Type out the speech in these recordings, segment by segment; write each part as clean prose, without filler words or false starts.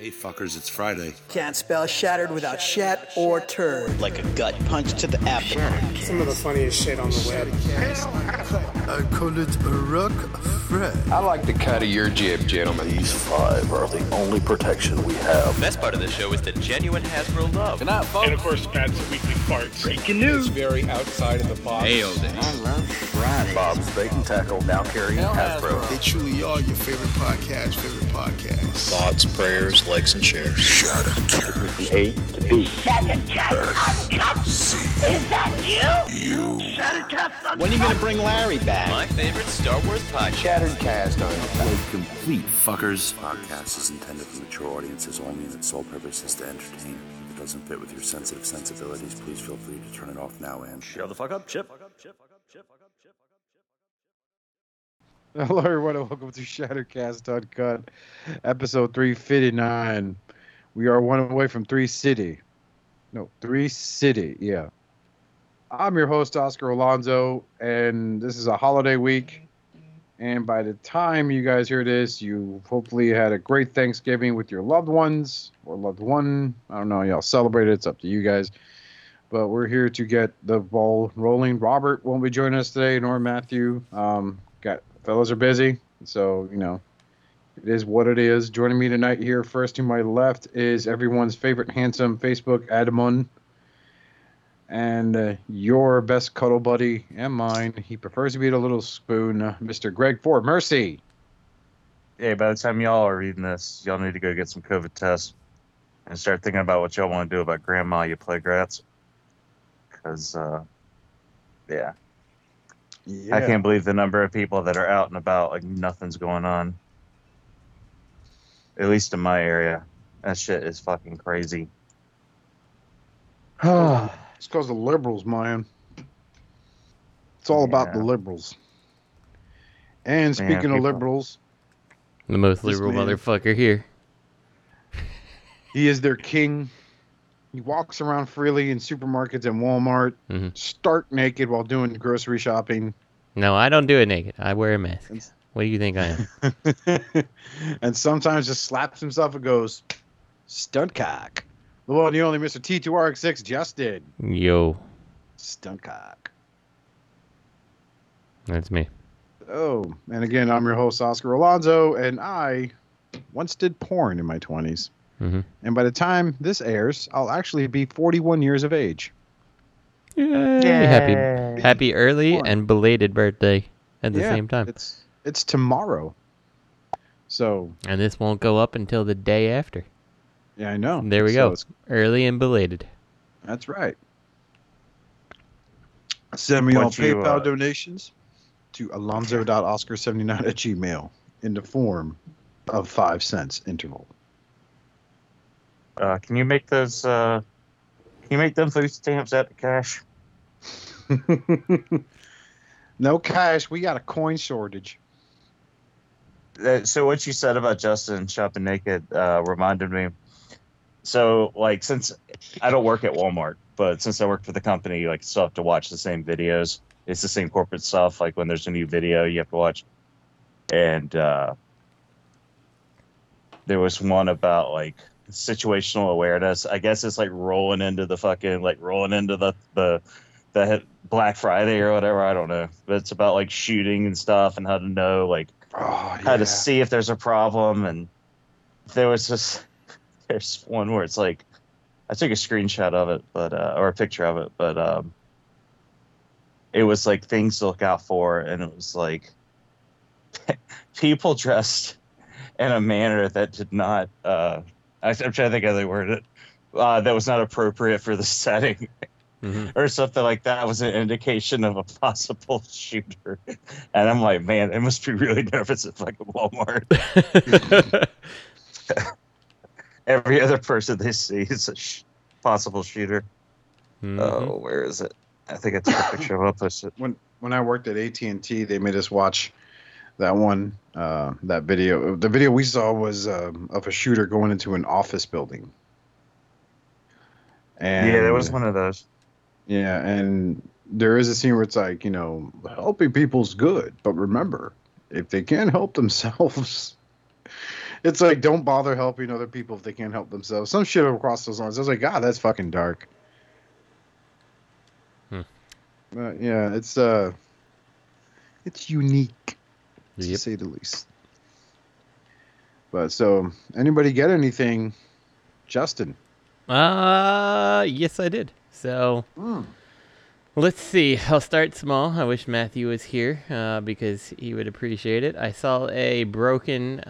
Hey fuckers, it's Friday. Can't spell shattered without shat or turd. Like a gut punch to the abdomen. Some of the funniest shit on the web. I call it a rock friend. I like the cut of your jib, gentlemen. These five are the only protection we have. The best part of this show is the genuine Hasbro love. Good night, folks. And of course, Pat's weekly farts. Breaking news. It's very outside of the box. Hailed it. I love Friday. Bob's Bacon Tackle, now carrying Hasbro. They truly are your favorite podcast, Thoughts, prayers, likes and shares. Shattercast. A to B. Shattercast. Is that you? Shattercast. When are you going to bring Larry back? My favorite Star Wars podcast. Shattercast on a complete fuckers. Podcast is intended for mature audiences only, and its sole purpose is to entertain. If it doesn't fit with your sensitive sensibilities, please feel free to turn it off now and shut the fuck up, Chip. Hello everyone and welcome to Shattercast Uncut, episode 359. We are one away from Three City, yeah. I'm your host, Oscar Alonso, and this is a holiday week. And by the time you guys hear this, you hopefully had a great Thanksgiving with your loved ones, or loved one. I don't know, y'all celebrate it, it's up to you guys. But we're here to get the ball rolling. Robert won't be joining us today, nor Matthew. Fellas are busy, so, you know, it is what it is. Joining me tonight here first to my left is everyone's favorite handsome Facebook Adamon, and your best cuddle buddy and mine. He prefers to be the little spoon, Mr. Greg Ford. Mercy! Hey, by the time y'all are reading this, y'all need to go get some COVID tests and start thinking about what y'all want to do about grandma, you plague rats. Because, yeah. Yeah. I can't believe the number of people that are out and about like nothing's going on. At least in my area. That shit is fucking crazy. It's because the liberals, man. It's all about the liberals. And speaking of liberals... The most liberal motherfucker here. He is their king. He walks around freely in supermarkets and Walmart, stark naked while doing grocery shopping. No, I don't do it naked. I wear a mask. What do you think I am? And sometimes just slaps himself and goes, stuntcock. The one and the only Mr. T2RX6, Justin. Yo. Stuntcock. That's me. Oh, and again, I'm your host, Oscar Alonso, and I once did porn in my 20s. Mm-hmm. And by the time this airs, I'll actually be 41 years of age. Yay! Happy early and belated birthday at the same time. It's tomorrow. So. And this won't go up until the day after. Yeah, I know. There we go. It's early and belated. That's right. Send me all PayPal donations to alonzo.oscar79@gmail in the form of 5 cents interval. Can you make those? Can you make them food stamps out of cash? No cash. We got a coin shortage. So what you said about Justin shopping naked reminded me. So like, since I don't work at Walmart, but since I work for the company, like, still have to watch the same videos. It's the same corporate stuff. Like when there's a new video, you have to watch. And there was one about like. Situational awareness. I guess it's like rolling into the Black Friday or whatever. I don't know. But it's about like shooting and stuff and how to know like how to see if there's a problem. And there was there's one where it's like I took a screenshot of it, but or a picture of it, but it was like things to look out for, and it was like people dressed in a manner that did not. I'm trying to think how they worded it. That was not appropriate for the setting, or something like that. It was an indication of a possible shooter. And I'm like, man, I must be really nervous at fucking Walmart. Every other person they see is a possible shooter. Mm-hmm. Oh, where is it? I think I took a picture of it. When I worked at AT&T, they made us watch. That one, that video, the video we saw was of a shooter going into an office building. And, yeah, there was one of those. Yeah, and there is a scene where it's like, you know, helping people's good. But remember, if they can't help themselves, It's like, don't bother helping other people if they can't help themselves. Some shit across those lines. I was like, God, that's fucking dark. Hmm. But yeah, it's unique, to say the least. But so, anybody get anything, Justin? Yes, I did. So, let's see. I'll start small. I wish Matthew was here because he would appreciate it. I saw a broken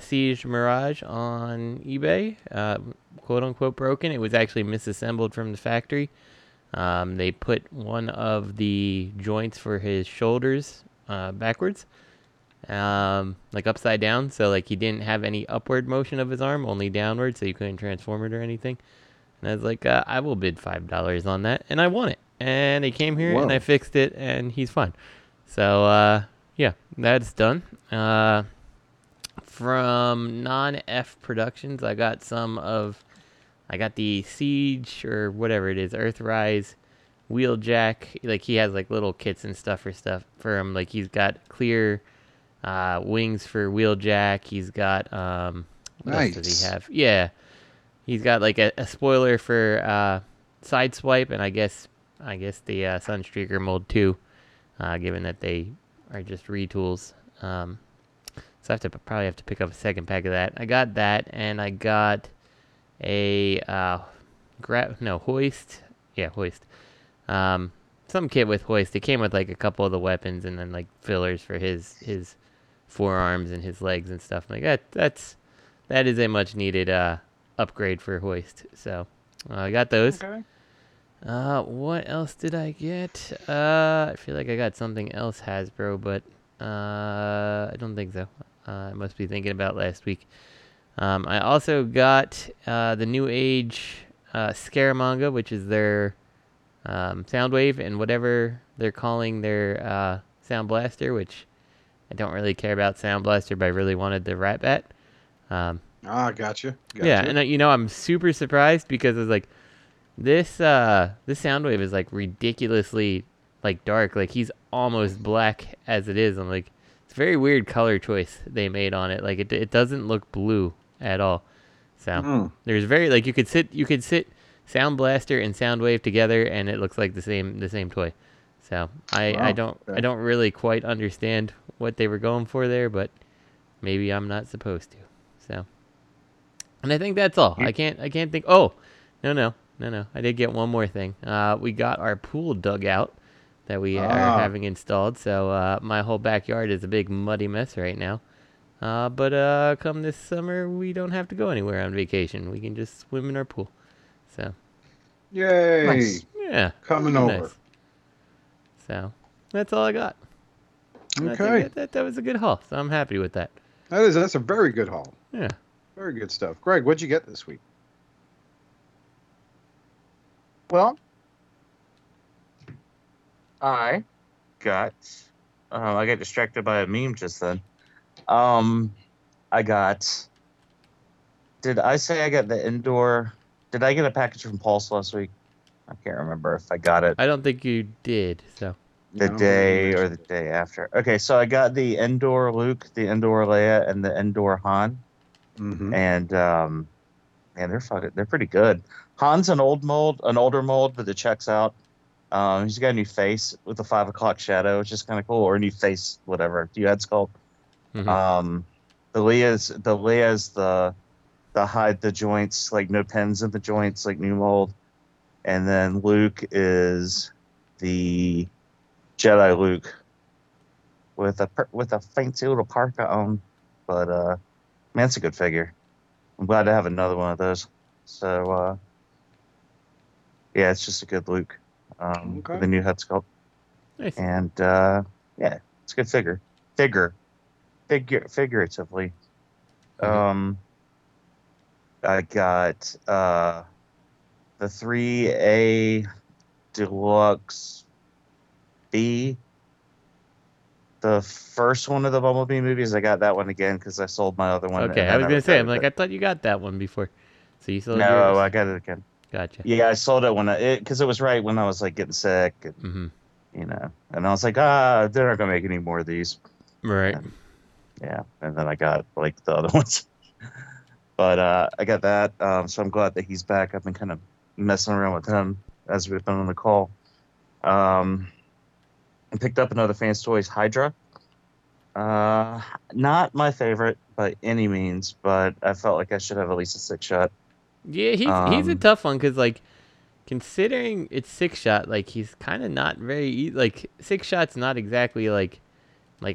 Siege Mirage on eBay, quote unquote broken. It was actually misassembled from the factory. They put one of the joints for his shoulders backwards, like upside down. So like he didn't have any upward motion of his arm, only downward. So you couldn't transform it or anything. And I was like, I will bid $5 on that. And I won it. And they came here and I fixed it and he's fine. So, yeah, that's done. From non-F Productions, I got some of... I got the Siege or whatever it is, Earthrise, Wheeljack. Like he has like little kits and stuff for him. Like he's got clear wings for Wheeljack. He's got what else does he have? Yeah, he's got like a spoiler for Sideswipe, and I guess the Sunstreaker mold too, given that they are just retools. So I have to pick up a second pack of that. I got that, and I got Hoist. Some kit with Hoist. It came with like a couple of the weapons and then like fillers for his forearms and his legs and stuff. I'm like that is a much needed upgrade for Hoist. So I got those. Okay. What else did I get? I feel like I got something else Hasbro, but I don't think so. I must be thinking about last week. I also got the New Age Scaramanga, which is their Soundwave and whatever they're calling their Sound Blaster, which I don't really care about Sound Blaster, but I really wanted the Rat Bat. Gotcha. Yeah, and I'm super surprised because I was like, this Soundwave is like ridiculously like dark. Like he's almost black as it is. I'm like, it's a very weird color choice they made on it. Like it doesn't look blue at all. So there's very like you could sit Sound Blaster and Soundwave together and it looks like the same toy. So I don't really quite understand what they were going for there, but maybe I'm not supposed to. So, and I think that's all. I can't think. Oh, no. I did get one more thing. We got our pool dug out that we are having installed. So my whole backyard is a big muddy mess right now. But come this summer, we don't have to go anywhere on vacation. We can just swim in our pool. So, yay! Nice. Yeah, coming over. Nice. So that's all I got. Okay, that was a good haul. So I'm happy with that. That's a very good haul. Yeah, very good stuff. Greg, what'd you get this week? Well, I got. I got distracted by a meme just then. I got... Did I say I got the indoor... Did I get a package from Pulse last week? I can't remember if I got it. I don't think you did, so... The day after. Okay, so I got the indoor Luke, the indoor Leia, and the indoor Han. Mm-hmm. And, man, they're pretty good. Han's an older mold, but it checks out. He's got a new face with a 5 o'clock shadow, which is kind of cool. Or a new face, whatever. Do you add sculpt? Mm-hmm. The Leia's the hide the joints, like no pins in the joints, like new mold. And then Luke is the Jedi Luke with a fancy little parka on. But man, it's a good figure. I'm glad to have another one of those. So yeah, it's just a good Luke with a new head sculpt. Nice. And yeah, it's a good figure. Figuratively. Mm-hmm. I got the 3A Deluxe B. The first one of the Bumblebee movies, I got that one again because I sold my other one. Okay, I was going to say, I thought you got that one before. So you sold it? No, I got it again. Gotcha. Yeah, I sold it because it was right when I was like getting sick. And, and I was like, they're not going to make any more of these. Right. And then I got like the other ones. But I got that, so I'm glad that he's back. I've been kind of messing around with him as we've been on the call. I picked up another Fans Toys Hydra. Not my favorite by any means, but I felt like I should have at least a six shot. Yeah, he's a tough one because, like, considering it's six shot, like, he's kind of not very easy. Like, six shot's not exactly like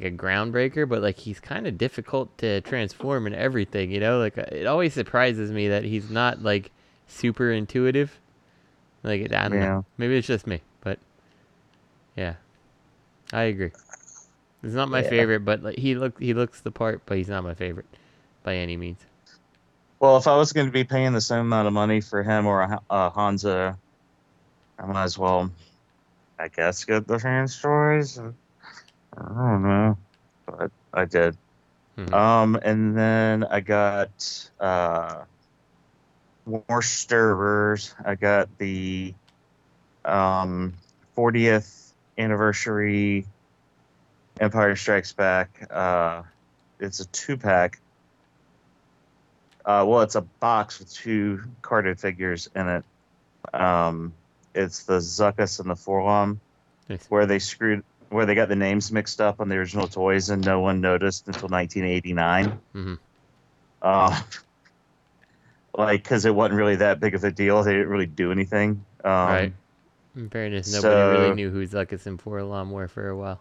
a groundbreaker, but like he's kind of difficult to transform and everything, you know. Like, it always surprises me that he's not like super intuitive. Like, I don't know. Maybe it's just me, but yeah, I agree. It's not my favorite, but like, he looks the part, but he's not my favorite by any means. Well, if I was going to be paying the same amount of money for him or a Hanzo, I might as well, I guess, get the Fans Toys. I don't know, but I did. Mm-hmm. And then I got more stirrers. I got the 40th anniversary Empire Strikes Back. It's a two-pack. Well, it's a box with two carded figures in it. It's the Zuckuss and the 4-LOM, nice. Where they got the names mixed up on the original toys and no one noticed until 1989. Mm-hmm. Because it wasn't really that big of a deal. They didn't really do anything. Right. In fairness, nobody really knew who Zuckuss and 4-LOM were for a while.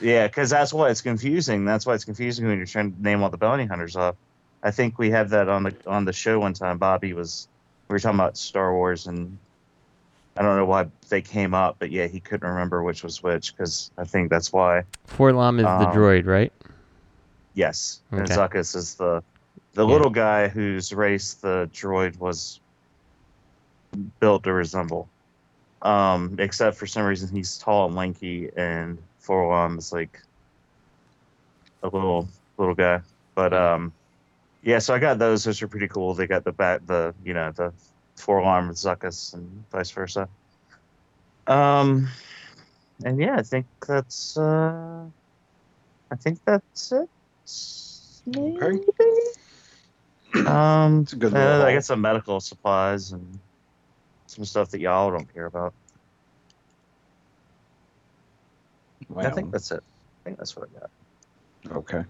Yeah, because that's why it's confusing. That's why it's confusing when you're trying to name all the bounty hunters up. I think we had that on the show one time. Bobby was... We were talking about Star Wars, and I don't know why they came up, but yeah, he couldn't remember which was which, because I think that's why. 4-LOM is the droid, right? Yes. Okay. And Zuckuss is the little guy whose race the droid was built to resemble. Except for some reason he's tall and lanky, and 4-LOM is like a little guy. But yeah, so I got those. Those are pretty cool. They got the 4-LOM with Zuckuss and vice versa. And yeah, I think that's it. Maybe. Okay. It's a good one. I got some medical supplies and some stuff that y'all don't care about. Wow. I think that's it. I think that's what I got. Okay.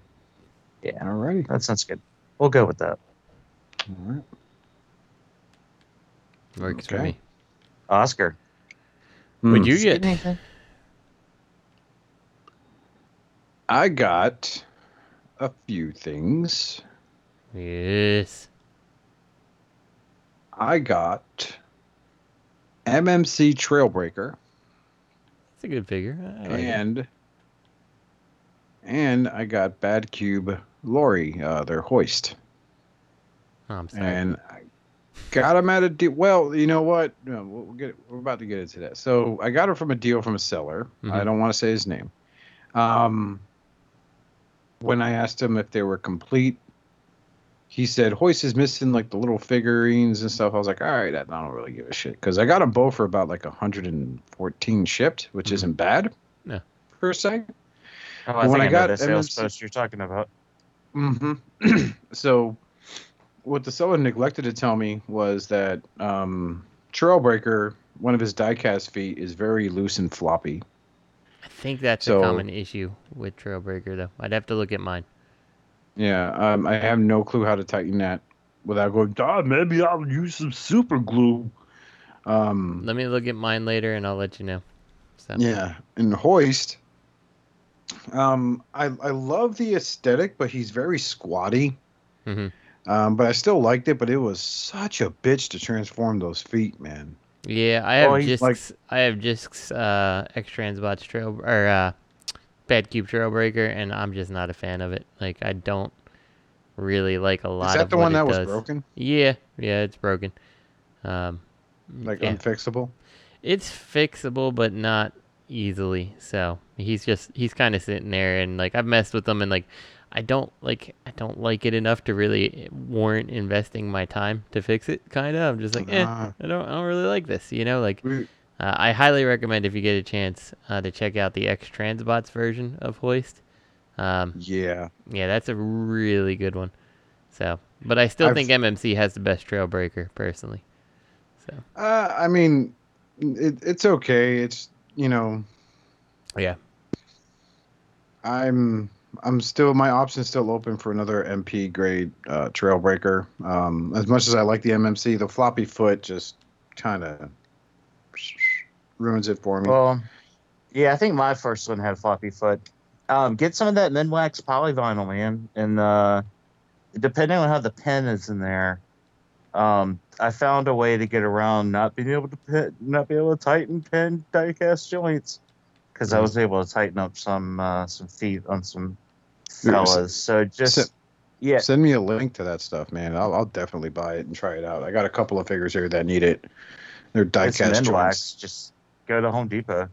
Yeah. Alrighty. That sounds good. We'll go with that. All right. Works for me. Oscar, would you get anything? I got a few things. Yes. I got MMC Trailbreaker. That's a good figure. I like it. And I got Bad Cube Lori, their Hoist. Oh, I'm sorry. And I got him at a deal. Well, you know what? No, we're about to get into that. So I got him from a deal from a seller. Mm-hmm. I don't want to say his name. When I asked him if they were complete, he said Hoist is missing like the little figurines and stuff. I was like, all right, I don't really give a shit. Because I got them both for about like 114 shipped, which isn't bad. No. Per se. Oh, I think I got the sales post you're talking about. Mm-hmm. So what the seller neglected to tell me was that Trailbreaker, one of his die-cast feet, is very loose and floppy. I think that's a common issue with Trailbreaker, though. I'd have to look at mine. Yeah, I have no clue how to tighten that without going, maybe I'll use some super glue. Let me look at mine later, and I'll let you know. So. Yeah, and Hoist... I love the aesthetic, but he's very squatty. Mm-hmm. But I still liked it, but it was such a bitch to transform those feet, man. Yeah, I have just X-Transbots Trail or Bad Cube Trailbreaker, and I'm just not a fan of it. Like, I don't really like a lot of it. Is that the one that was broken? Yeah, it's broken. Unfixable? It's fixable, but not easily. So he's kind of sitting there, and like I've messed with him, and like I don't like it enough to really warrant investing my time to fix it. Kind of, I'm just like, I don't really like this, you know. Like, I highly recommend if you get a chance to check out the X-Transbots version of Hoist. Yeah, that's a really good one. So, but I still think MMC has the best Trailbreaker personally. So, I mean, it's okay. It's, you know, yeah. I'm still, my option's still open for another MP grade Trailbreaker. As much as I like the MMC, the floppy foot just kind of ruins it for me. Well, yeah, I think my first one had floppy foot. Get some of that Minwax polyvinyl, man, and depending on how the pen is in there, I found a way to get around not being able to tighten pen diecast joints. Because I was able to tighten up some feet on some fellas. So just send me a link to that stuff, man. I'll definitely buy it and try it out. I got a couple of figures here that need it. They're diecast joints. Just go to Home Depot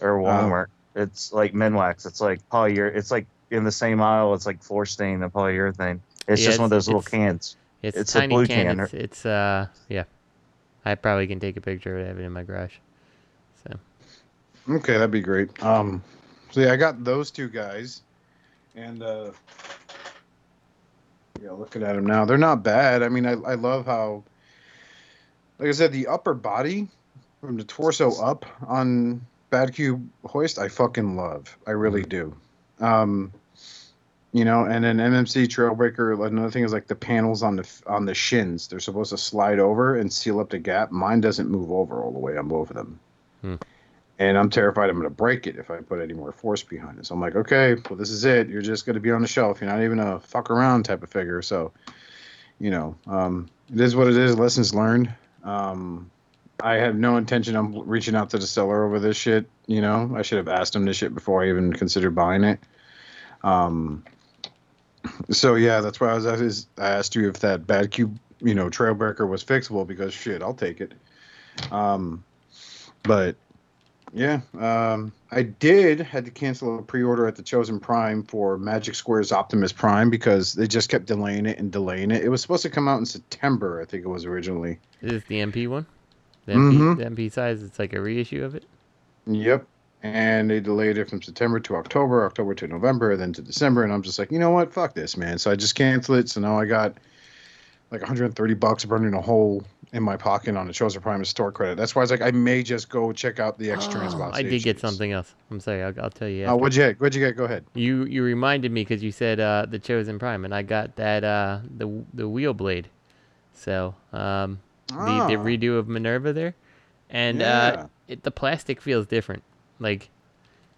or Walmart. It's like Minwax. It's like polyurethane. It's like in the same aisle. It's like floor stain and polyurethane. It's just one of those little cans. It's tiny a blue can. It's I probably can take a picture of it in my garage. Okay, that'd be great. So yeah, I got those two guys, and looking at them now, they're not bad. I mean, I love how, like I said, the upper body from the torso up on Bad Cube Hoist, I fucking love. I really do. You know, and then MMC Trailbreaker. Another thing is like the panels on the shins. They're supposed to slide over and seal up the gap. Mine doesn't move over all the way. I'm over them. And I'm terrified I'm going to break it if I put any more force behind it. So I'm like, okay, well, this is it. You're just going to be on the shelf. You're not even a fuck around type of figure. So, you know, it is what it is. Lessons learned. I have no intention of reaching out to the seller over this shit. You know, I should have asked him this shit before I even considered buying it. So, yeah, that's why I asked you if that Bad Cube, you know, Trailbreaker was fixable, because shit, I'll take it. But... yeah, I had to cancel a pre-order at the Chosen Prime for Magic Square's Optimus Prime because they just kept delaying it. It was supposed to come out in September, I think it was originally. Is this the MP one? The MP, the MP size, it's like a reissue of it? Yep, and they delayed it from September to October, October to November, then to December, and I'm just like, you know what, fuck this, man. So I just canceled it, so now I got like $130 burning a hole in my pocket on the Chosen Prime store credit. That's why I was like, I may just go check out the X-Transbots. I did get something else. I'm sorry. I'll tell you. What'd you get? Go ahead. You reminded me because you said the Chosen Prime, and I got that the wheel blade. So the redo of Minerva there, and the plastic feels different. Like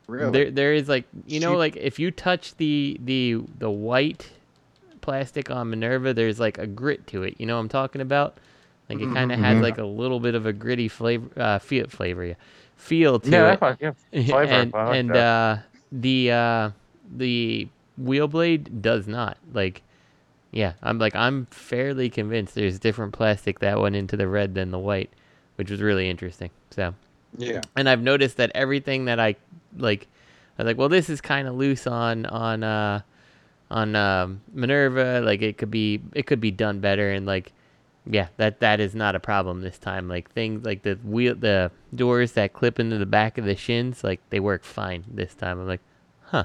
really? there is like, you know, like if you touch the white plastic on Minerva, there's like a grit to it. You know what I'm talking about? Like it kind of has like a little bit of a gritty feel to it. Flavor, and the wheel blade does not. Like, yeah, I'm fairly convinced there's different plastic that went into the red than the white, which was really interesting. So yeah, and I've noticed that everything that I was like, well, this is kind of loose on Minerva. Like it could be done better, and like. Yeah, that is not a problem this time. Like things like the doors that clip into the back of the shins, like they work fine this time. I'm like, huh.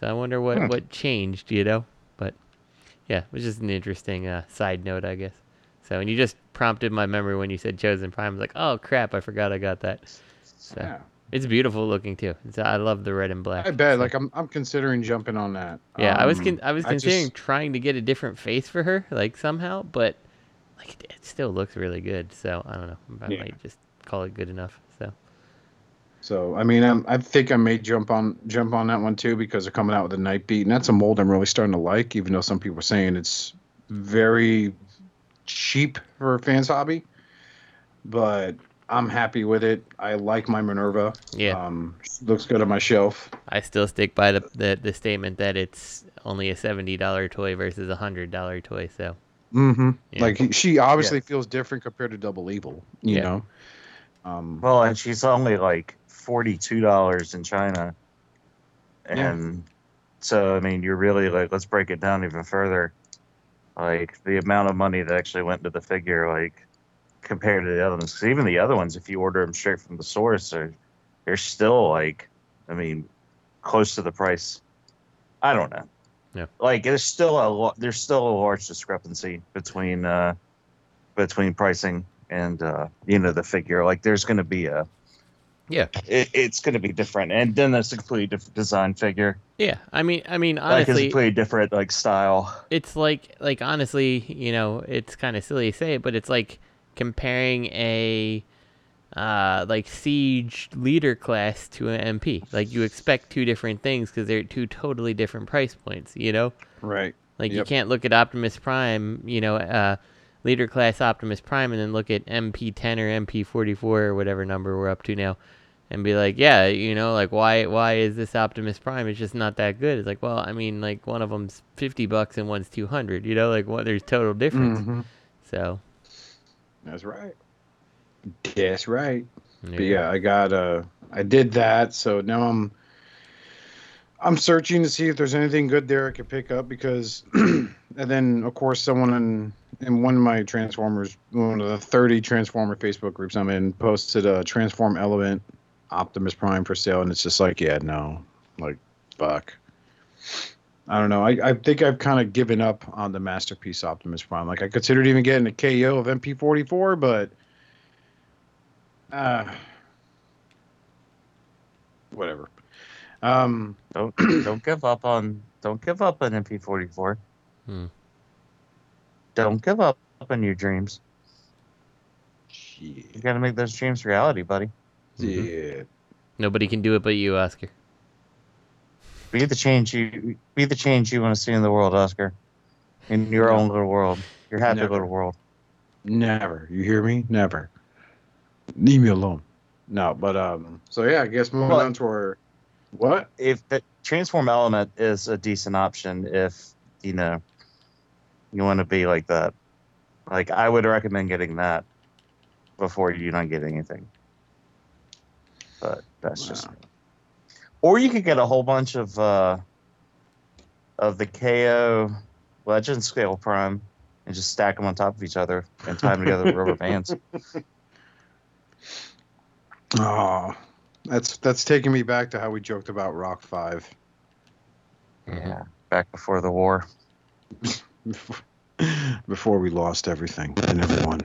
So I wonder what changed, you know? But yeah, it was just an interesting side note, I guess. So, and you just prompted my memory when you said Chosen Prime. I was like, oh crap, I forgot I got that. So yeah. It's beautiful looking too. I love the red and black. I bet. So. Like I'm considering jumping on that. Yeah, I was considering trying to get a different face for her, like somehow, but. Like, it still looks really good, so I don't know. I might just call it good enough. So I mean, I think I may jump on that one too, because they're coming out with a Nightbeat, and that's a mold I'm really starting to like. Even though some people are saying it's very cheap for a fan's hobby, but I'm happy with it. I like my Minerva. Yeah, looks good on my shelf. I still stick by the statement that it's only a $70 toy versus a $100 toy. So. Mm-hmm. Yeah. Like she obviously feels different compared to Double Evil, you know. Well, and she's only like $42 in China, and so I mean, you're really like, let's break it down even further. Like the amount of money that actually went to the figure, like compared to the other ones. Because even the other ones, if you order them straight from the source, they're still like, I mean, close to the price. I don't know. Yeah. Like there's still a large discrepancy between pricing and the figure. Like there's going to be a it's going to be different, and then that's a completely different design figure. Yeah, I mean, honestly, like it's a completely different like style. It's like honestly, it's kind of silly to say it, but it's like comparing a like siege leader class to an MP. Like you expect two different things because they're two totally different price points. Right. Like you can't look at Optimus Prime, leader class Optimus Prime, and then look at MP10 or MP44 or whatever number we're up to now, and be like, why is this Optimus Prime? It's just not that good. It's like, well, I mean, like one of them's $50 and one's $200. There's total difference. Mm-hmm. So. That's right. Yeah. But yeah, I did that. So now I'm searching to see if there's anything good there I could pick up because, and then of course someone in one of my Transformers, one of the 30 Transformer Facebook groups I'm in, posted a Transform Element Optimus Prime for sale, and it's just like, yeah, no, like fuck. I don't know. I think I've kind of given up on the Masterpiece Optimus Prime. Like I considered even getting a KO of MP44, but. Whatever. Don't give up on MP44. Don't give up on your dreams. Shit. You gotta make those dreams reality, buddy. Mm-hmm. Yeah. Nobody can do it but you, Oscar. Be the change you want to see in the world, Oscar. In your own little world. Your happy little world. Never. You hear me? Never. Leave me alone. No, but so yeah, I guess moving on to our what if the Transform Element is a decent option if you want to be like that. Like I would recommend getting that before you not get anything. But that's just. Or you could get a whole bunch of the KO Legend Scale Prime and just stack them on top of each other and tie them together with rubber bands. Oh, that's taking me back to how we joked about Rock 5. Yeah, back before the war. Before we lost everything and everyone.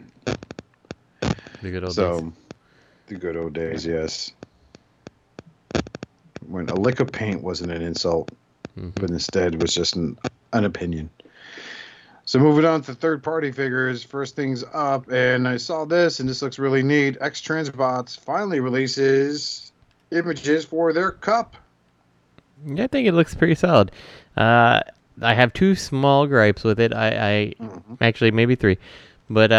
The good old days. The good old days, yes. When a lick of paint wasn't an insult, but instead was just an opinion. So moving on to third-party figures, first things up, and I saw this, and this looks really neat. X-Transbots finally releases images for their cup. Yeah, I think it looks pretty solid. I have two small gripes with it. Actually, maybe three. But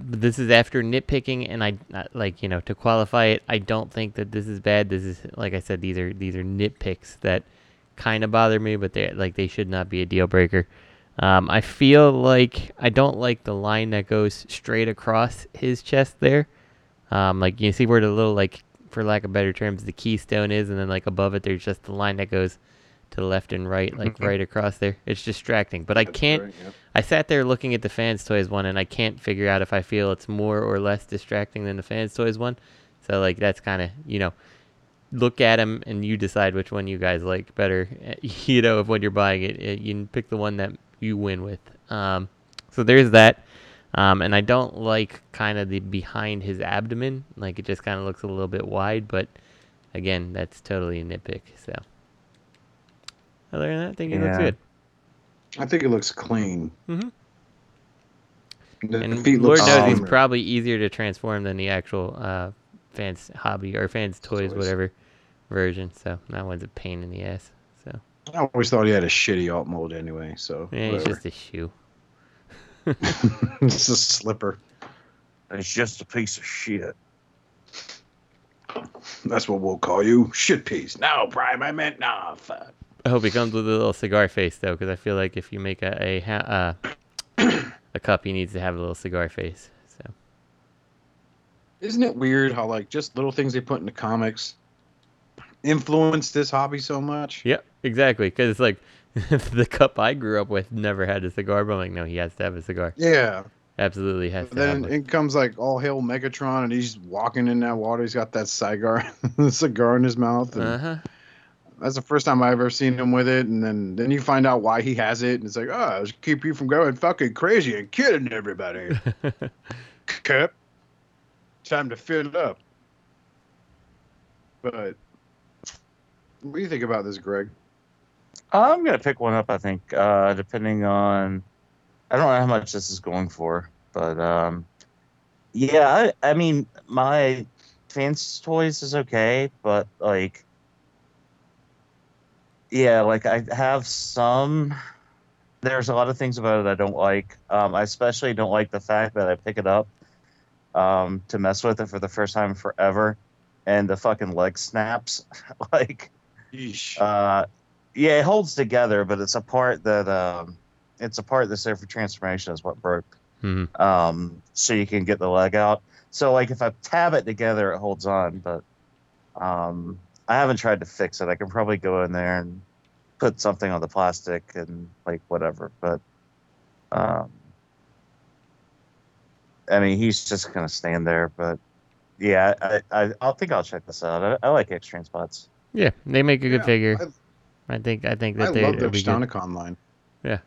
this is after nitpicking, and I to qualify it, I don't think that this is bad. This is, like I said, these are nitpicks that kind of bother me, but they should not be a deal breaker. I feel like I don't like the line that goes straight across his chest there. Like you see where the little, like, for lack of better terms, the keystone is, and then like above it, there's just the line that goes to the left and right, like right across there. It's distracting, but I can't. Right, yeah. I sat there looking at the Fans Toys one, and I can't figure out if I feel it's more or less distracting than the Fans Toys one. So like that's kind of look at them and you decide which one you guys like better. If when you're buying it you pick the one that you win with. So there's that. And I don't like kind of the behind his abdomen. Like it just kind of looks a little bit wide, but again, that's totally a nitpick. So other than that, I think it looks good. I think it looks clean. Mm-hmm. And feet Lord knows he's probably easier to transform than the actual Fans Hobby or Fans Toys, whatever version. So that one's a pain in the ass. I always thought he had a shitty alt mold anyway, so... Yeah, it's just a shoe. It's a slipper. It's just a piece of shit. That's what we'll call you. Shit piece. No, Prime, I meant nah, fuck. I hope he comes with a little cigar face, though, because I feel like if you make a cup, he needs to have a little cigar face, so... Isn't it weird how, like, just little things they put in the comics influenced this hobby so much? Yep, exactly. Because it's like the cup I grew up with never had a cigar, but I'm like, no, he has to have a cigar. Yeah, absolutely has. But to then have in comes like all hail Megatron, and he's walking in that water. He's got that cigar in his mouth. And That's the first time I've ever seen him with it. And then you find out why he has it. And it's like, oh, just keep you from going fucking crazy and kidding everybody. Cap. Time to fill it up. But what do you think about this, Greg? I'm going to pick one up, I think, depending on... I don't know how much this is going for, but yeah, I mean, my Fans Toys is okay, but like, yeah, like I have some, there's a lot of things about it I don't like. I especially don't like the fact that I pick it up to mess with it for the first time in forever, and the fucking leg snaps. Like, yeah, it holds together, but it's a part that... it's a part that's there for transformation is what broke. Mm-hmm. So you can get the leg out. So like if I tab it together, it holds on, but I haven't tried to fix it. I can probably go in there and put something on the plastic and like whatever. But I mean, he's just going to stand there, but yeah, I think I'll check this out. I like X-Transbots. Yeah. They make a good figure. I think that they love their Stonicon line. Yeah.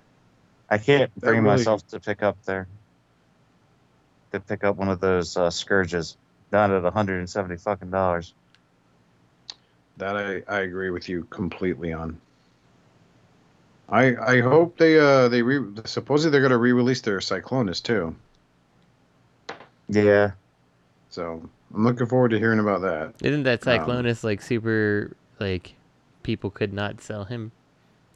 I can't bring myself to pick up one of those Scourges, not at $170 fucking dollars. That I agree with you completely on. I hope supposedly they're gonna re-release their Cyclonus too. Yeah. So I'm looking forward to hearing about that. Isn't that Cyclonus like people could not sell him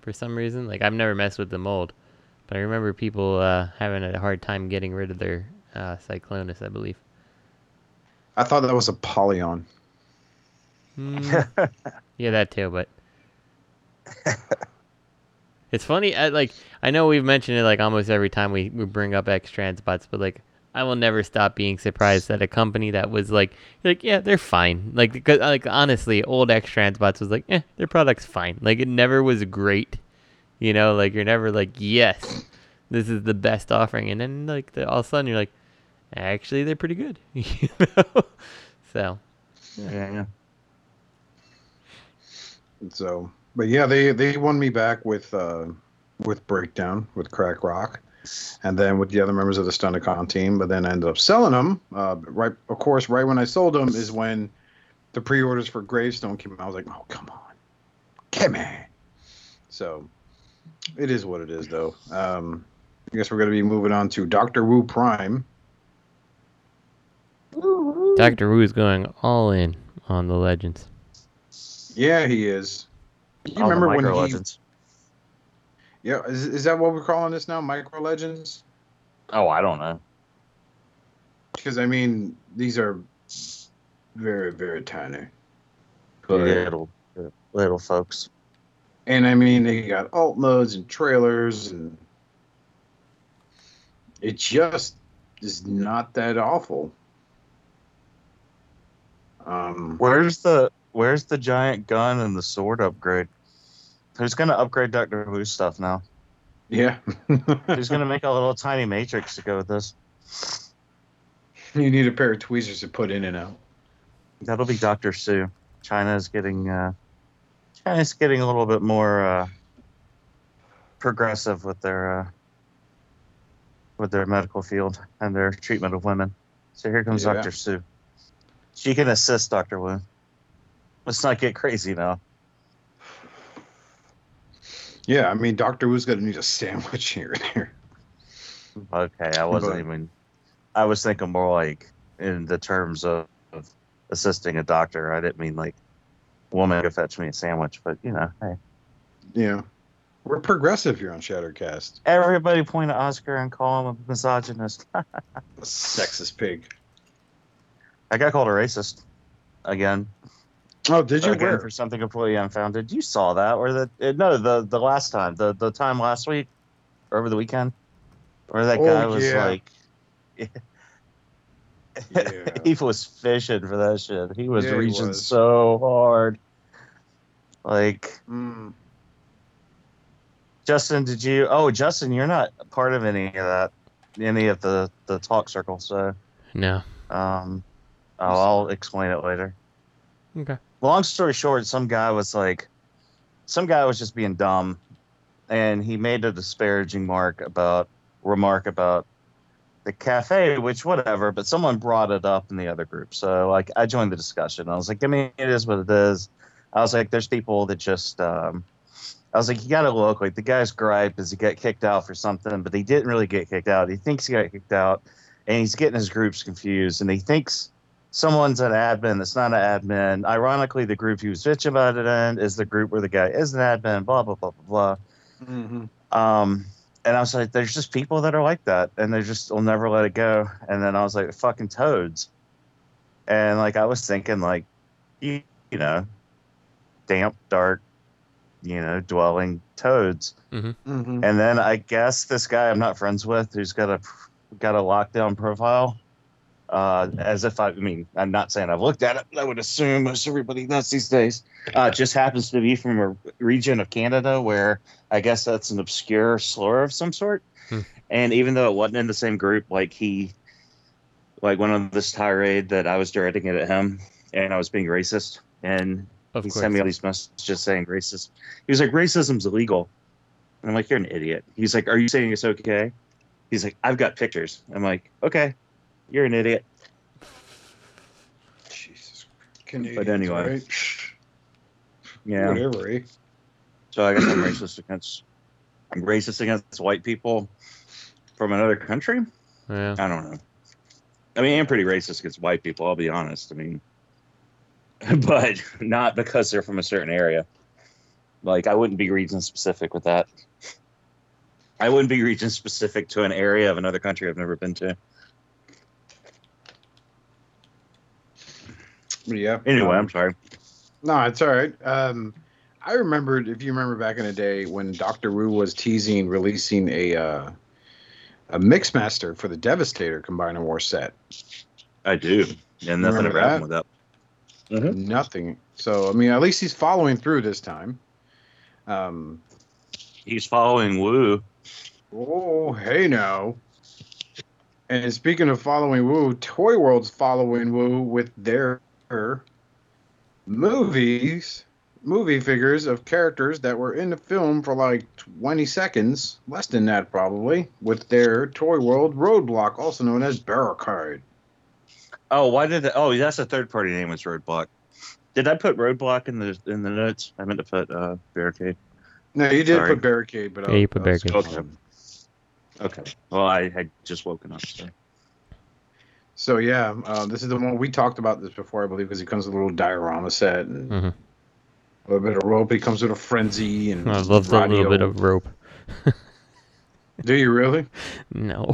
for some reason? Like I've never messed with the mold. But I remember people having a hard time getting rid of their Cyclonus, I believe. I thought that was a Polyon. Yeah, that too, but... It's funny, I know we've mentioned it like almost every time we bring up X-Transbots, but like I will never stop being surprised that a company that was like yeah, they're fine. Like honestly, old X-Transbots was like, eh, their product's fine. Like it never was great. You know, like you're never like, yes, this is the best offering, and then like all of a sudden you're like, actually they're pretty good, you know. So yeah. So, but yeah, they won me back with Breakdown, with Crack Rock, and then with the other members of the Stunicon team. But then I ended up selling them. Right, of course, right when I sold them is when the pre-orders for Gravestone came out. I was like, oh come on, so. It is what it is, though. I guess we're going to be moving on to Dr. Wu Prime. Dr. Wu is going all in on the Legends. Yeah, he is. You all remember when Legends. Yeah, is that what we're calling this now? Micro Legends? Oh, I don't know. Because, I mean, these are very, very tiny. Little folks. And, I mean, they got alt modes and trailers, and it just is not that awful. Where's the giant gun and the sword upgrade? Who's going to upgrade Dr. Wu's stuff now? Yeah. Who's going to make a little tiny matrix to go with this? You need a pair of tweezers to put in and out. That'll be Dr. Sue. China's getting a little bit more progressive with their medical field and their treatment of women. So here comes Dr. Sue. She can assist Dr. Wu. Let's not get crazy now. Yeah, I mean, Dr. Wu's going to need a sandwich here and there. Okay, I was thinking more like in the terms of assisting a doctor. I didn't mean like woman go fetch me a sandwich, but you know, hey. Yeah. We're progressive here on Shattercast. Everybody point at Oscar and call him a misogynist. Sexist pig. I got called a racist again. Oh, did you? Again, for something completely unfounded. You saw that, or the last time, the time last week, or over the weekend, where that guy was like, yeah. He was fishing for that shit. He was reaching so hard. Like, Justin, did you? Oh, Justin, you're not part of any of that, any of the talk circle. So no. I'll explain it later. Okay. Long story short, some guy was like, some guy was just being dumb, and he made a disparaging remark about the cafe, which whatever, but someone brought it up in the other group. So like I joined the discussion. I was like, I mean, it is what it is. I was like, there's people that just I was like, you got to look. Like the guy's gripe is he got kicked out for something, but he didn't really get kicked out. He thinks he got kicked out, and he's getting his groups confused, and he thinks someone's an admin that's not an admin. Ironically, the group he was bitching about it in is the group where the guy is an admin, blah, blah, blah, blah, blah. Mm-hmm. And I was like, there's just people that are like that, and they just will never let it go. And then I was like, fucking toads. And, like, I was thinking, like, you know, damp, dark, you know, dwelling toads. Mm-hmm. Mm-hmm. And then I guess this guy I'm not friends with who's got a lockdown profile, as if I mean, I'm not saying I've looked at it, but I would assume most everybody does these days, just happens to be from a region of Canada where I guess that's an obscure slur of some sort. Hmm. And even though it wasn't in the same group, like he, like went on this tirade that I was directing it at him and I was being racist. And he sent me all these messages saying racist. He was like, racism's illegal. And I'm like, you're an idiot. He's like, are you saying it's okay? He's like, I've got pictures. I'm like, okay. You're an idiot. Jesus. Canadians, but anyway. Right? Yeah. Whatever, eh? So I guess I'm racist against white people from another country? Yeah. I don't know. I mean, I'm pretty racist against white people, I'll be honest. I mean, but not because they're from a certain area. Like, I wouldn't be region-specific with that. I wouldn't be region-specific to an area of another country I've never been to. Yeah. Anyway, I'm sorry. No, it's all right. I remembered, if you remember back in the day, when Dr. Wu was teasing releasing a Mixmaster for the Devastator Combiner War set. I do. And nothing ever happened with that. Mm-hmm. Nothing. So, I mean, at least he's following through this time. He's following Wu. Oh, hey now. And speaking of following Wu, Toy World's following Wu with their movie figures of characters that were in the film for like 20 seconds, less than that probably, with their Toy World Roadblock, also known as Barricade. Oh, that's a third-party name, it's Roadblock. Did I put Roadblock in the notes? I meant to put Barricade. No, you did put Barricade, but you put Barricade. Okay. Well, I had just woken up, so. So, yeah, this is the one we talked about this before, I believe, because it comes with a little diorama set and a little bit of rope. It comes with a frenzy. And I love the little bit of rope. Do you really? No.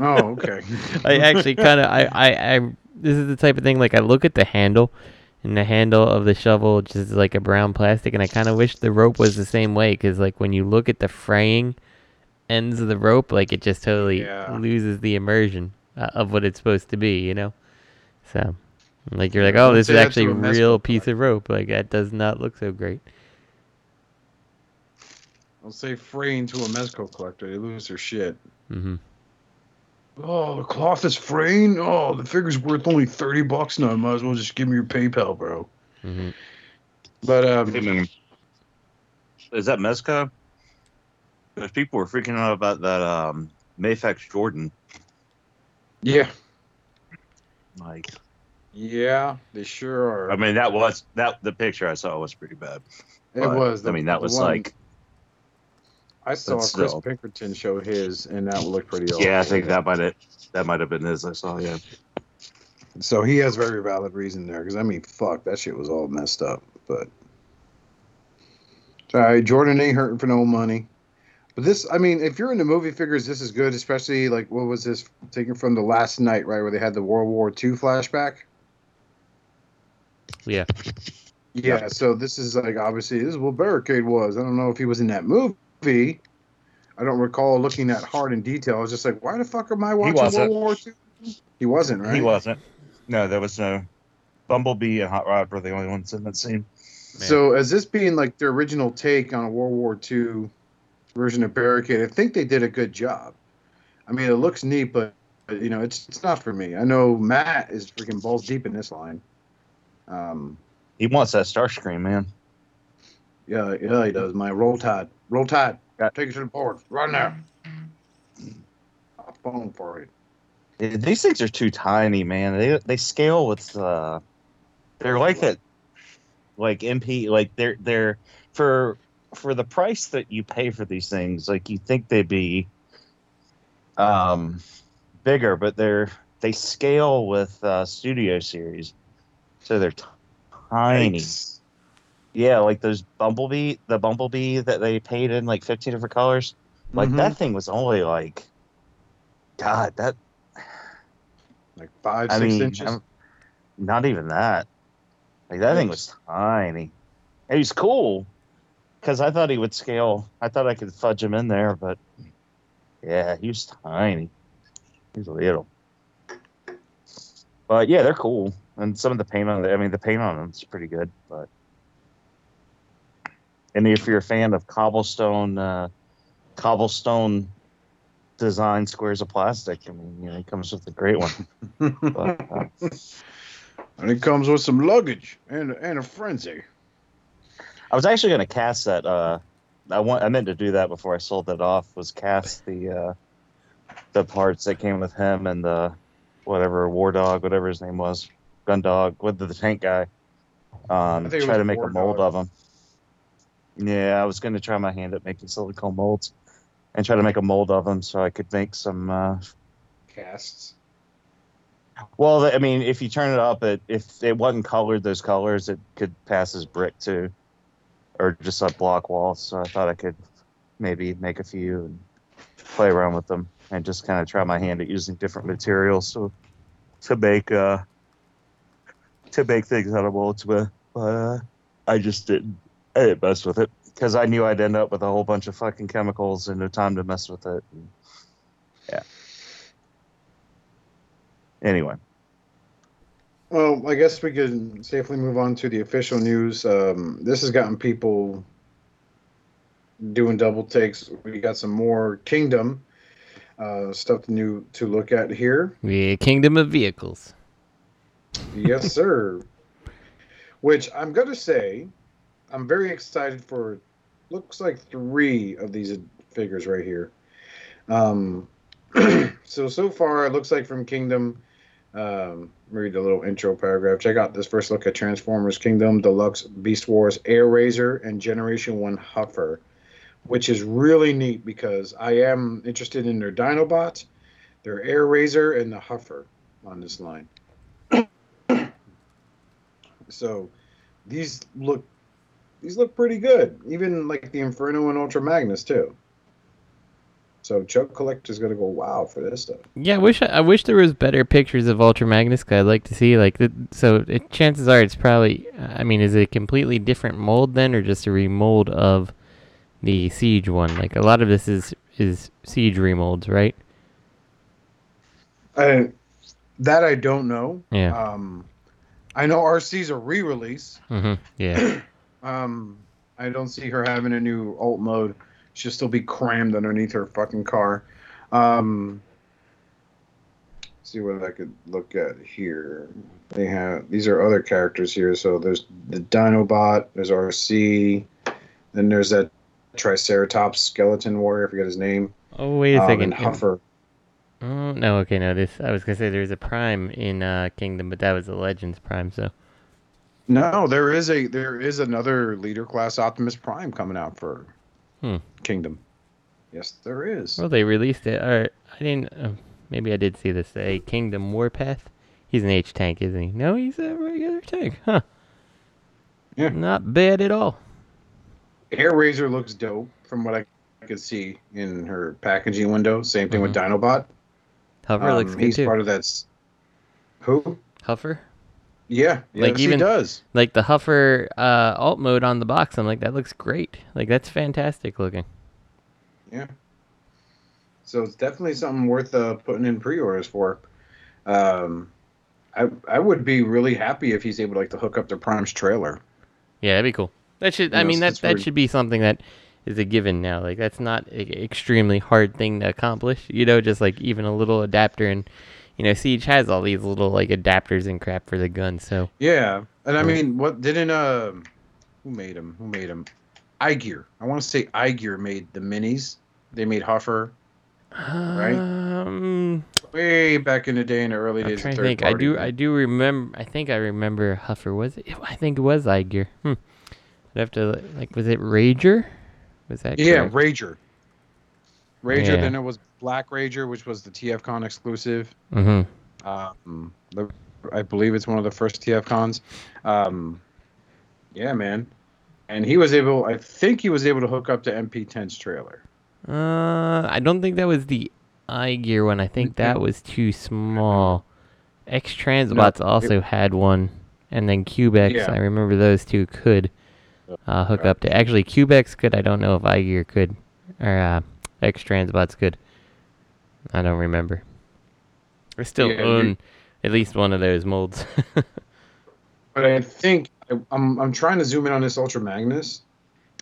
Oh, okay. I actually kind of, this is the type of thing, like, I look at the handle, and the handle of the shovel just is like a brown plastic, and I kind of wish the rope was the same way, because, like, when you look at the fraying ends of the rope, like, it just totally loses the immersion. Of what it's supposed to be, you know? So, like, you're like, oh, this is actually a real piece of rope. Like, that does not look so great. I'll say fraying to a Mezco collector. They lose their shit. Mm-hmm. Oh, the cloth is fraying? Oh, the figure's worth only $30 now. Might as well just give me your PayPal, bro. Mm-hmm. But, is that Mezco? Because people were freaking out about that Mayfax Jordan. Yeah. Like. Yeah, they sure are. I mean, that the picture I saw was pretty bad. It was. I mean, that was like. I saw Chris Pinkerton show his, and that looked pretty old. Yeah, I think that might have been his. I saw, yeah. So he has very valid reason there, because I mean, fuck, that shit was all messed up. But. All right, Jordan ain't hurting for no money. But this, I mean, if you're into movie figures, this is good, especially, like, what was this taken from the last night, right, where they had the World War II flashback? Yeah. Yeah, so this is, like, obviously, this is what Barricade was. I don't know if he was in that movie. I don't recall looking that hard in detail. I was just like, why the fuck am I watching World War II? He wasn't, right? He wasn't. No, there was no. Bumblebee and Hot Rod were the only ones in that scene. Man. So, as this being, like, their original take on a World War II version of Barricade, I think they did a good job. I mean, it looks neat, but you know, it's not for me. I know Matt is freaking balls deep in this line. He wants that Starscream, man. Yeah, he does. My Roll Tide. Roll Tide. Got to take it to the board. Right now. I'll phone for you. These things are too tiny, man. They scale with they're like a MP, like they're for the price that you pay for these things, like you think they'd be bigger, but they scale with Studio Series, so they're tiny. Thanks. Yeah, like those Bumblebee, the Bumblebee that they paid in like 15 different colors. Like that thing was only like, God, that. Like 5, 6 inches? Not even that. Like that thing was tiny. It was cool because I thought he would scale. I thought I could fudge him in there, but yeah, he was tiny. He was little. But yeah, they're cool. And some of the paint on the paint on them is pretty good. But and if you're a fan of cobblestone design squares of plastic, I mean, you know, it comes with a great one. But, and it comes with some luggage and a frenzy. I was actually going to cast that. I meant to do that before I sold it off. Was cast the parts that came with him and the whatever War Dog, whatever his name was, Gun Dog, with the tank guy. Try to make a mold of him. Yeah, I was going to try my hand at making silicone molds. And try to make a mold of them so I could make some casts. Well, I mean, if you turn it up, if it wasn't colored those colors, it could pass as brick too, or just a block wall. So I thought I could maybe make a few and play around with them, and just kind of try my hand at using different materials to make things out of molds with. But I just didn't. I didn't mess with it. Because I knew I'd end up with a whole bunch of fucking chemicals and no time to mess with it. And, yeah. Anyway. Well, I guess we can safely move on to the official news. This has gotten people doing double takes. We got some more Kingdom stuff to look at here. Yeah, Kingdom of Vehicles. Yes, sir. Which I'm going to say... I'm very excited for, looks like 3 of these figures right here. So far, it looks like from Kingdom, read a little intro paragraph. Check out this first look at Transformers Kingdom, Deluxe Beast Wars, Air Razor, and Generation One Huffer, which is really neat because I am interested in their Dinobot, their Air Razor, and the Huffer on this line. So these look pretty good. Even like the Inferno and Ultra Magnus too. So Chuck Collector's gonna go wow for this stuff. Yeah, I wish there was better pictures of Ultra Magnus. Cause I'd like to see chances are it's probably. I mean, is it a completely different mold then, or just a remold of the Siege one? Like a lot of this is Siege remolds, right? I don't know. Yeah. I know RC's a re-release. Mm-hmm. Yeah. I don't see her having a new alt mode. She'll still be crammed underneath her fucking car. See what I could look at here. These are other characters here. So there's the Dinobot, there's RC, then there's that Triceratops skeleton warrior. I forget his name. Oh, wait a second. And Huffer. Oh, no, okay, no. I was going to say there's a Prime in Kingdom, but that was a Legends Prime, so... No, there is another leader class Optimus Prime coming out for Kingdom. Yes, there is. Well, they released it. Or I didn't. Maybe I did see this. A Kingdom Warpath. He's an H tank, isn't he? No, he's a regular tank, huh? Yeah. Not bad at all. Air Razor looks dope from what I could see in her packaging window. Same thing with Dinobot. Huffer looks good too. He's part of that. Who? Huffer. Yeah, like even, he does. Like the Huffer alt mode on the box, I'm like, that looks great. Like, that's fantastic looking. Yeah. So it's definitely something worth putting in pre-orders for. I would be really happy if he's able to, like, to hook up the Prime's trailer. Yeah, that'd be cool. That should, you I know, mean, that should be something that is a given now. Like, that's not an extremely hard thing to accomplish. You know, just, like, even a little adapter and... You know, Siege has all these little, like, adapters and crap for the gun, so... Yeah, and I mean, what didn't, who made him? iGear. I want to say iGear made the minis. They made Huffer, right? Way back in the day, in the early days. I'm trying to think. I do remember. I think I remember Huffer. Was it? I think it was iGear. I'd have to was it Rager? Was that? Yeah, correct? Rager. Yeah. Then it was Black Rager, which was the TFCon exclusive. Mm-hmm. I believe it's one of the first TFCons. Yeah, man. And he was able, I think he was able to hook up to MP10's trailer. I don't think that was the iGear one. I think that was too small. X-Transbots also had one. And then Cubex, I remember those two could hook up to. Actually, Cubex could. I don't know if iGear could. Or X-Transbots could. I don't remember. I still own at least one of those molds. But I think... I'm trying to zoom in on this Ultra Magnus.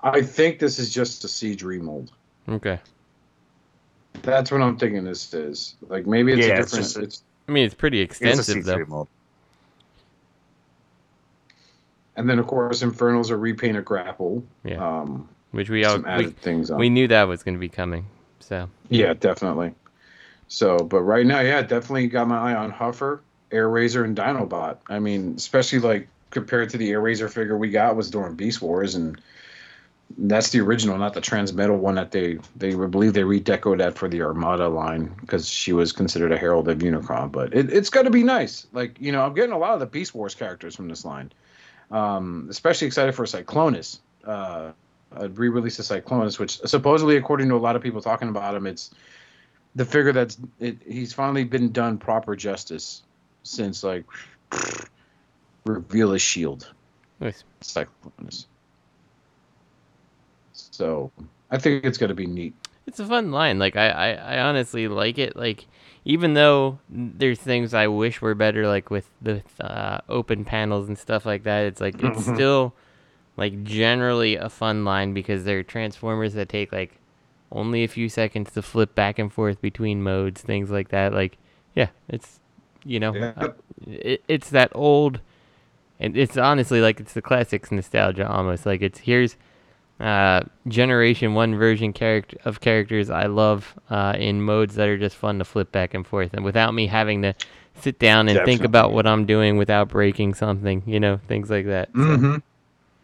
I think this is just a Siege remold. Okay. That's what I'm thinking this is. Maybe it's a different... it's pretty extensive, it's a Siege remold. And then, of course, Inferno's a repaint of Grapple. Yeah. Which we all... We knew that was going to be coming, so... Yeah, definitely. So, but right now, definitely got my eye on Huffer, Air Razor, and Dinobot. I mean, especially, compared to the Air Razor figure we got was during Beast Wars, and that's the original, not the Transmetal one that they believe they redecoed that for the Armada line because she was considered a herald of Unicron. But it's got to be nice. I'm getting a lot of the Beast Wars characters from this line. Especially excited for Cyclonus. A re-release of Cyclonus, which supposedly, according to a lot of people talking about him, it's the figure he's finally been done proper justice since reveal his shield. Nice. Cyclonus. So I think it's going to be neat. It's a fun line. I honestly like it. Even though there's things I wish were better, with the open panels and stuff like that, it's it's still generally a fun line because they're Transformers that take only a few seconds to flip back and forth between modes, things like that. It's it's that old. And it's honestly it's the classics nostalgia almost. Here's Generation One version of characters I love in modes that are just fun to flip back and forth, and without me having to sit down and think about what I'm doing without breaking something, things like that. So. Mm-hmm.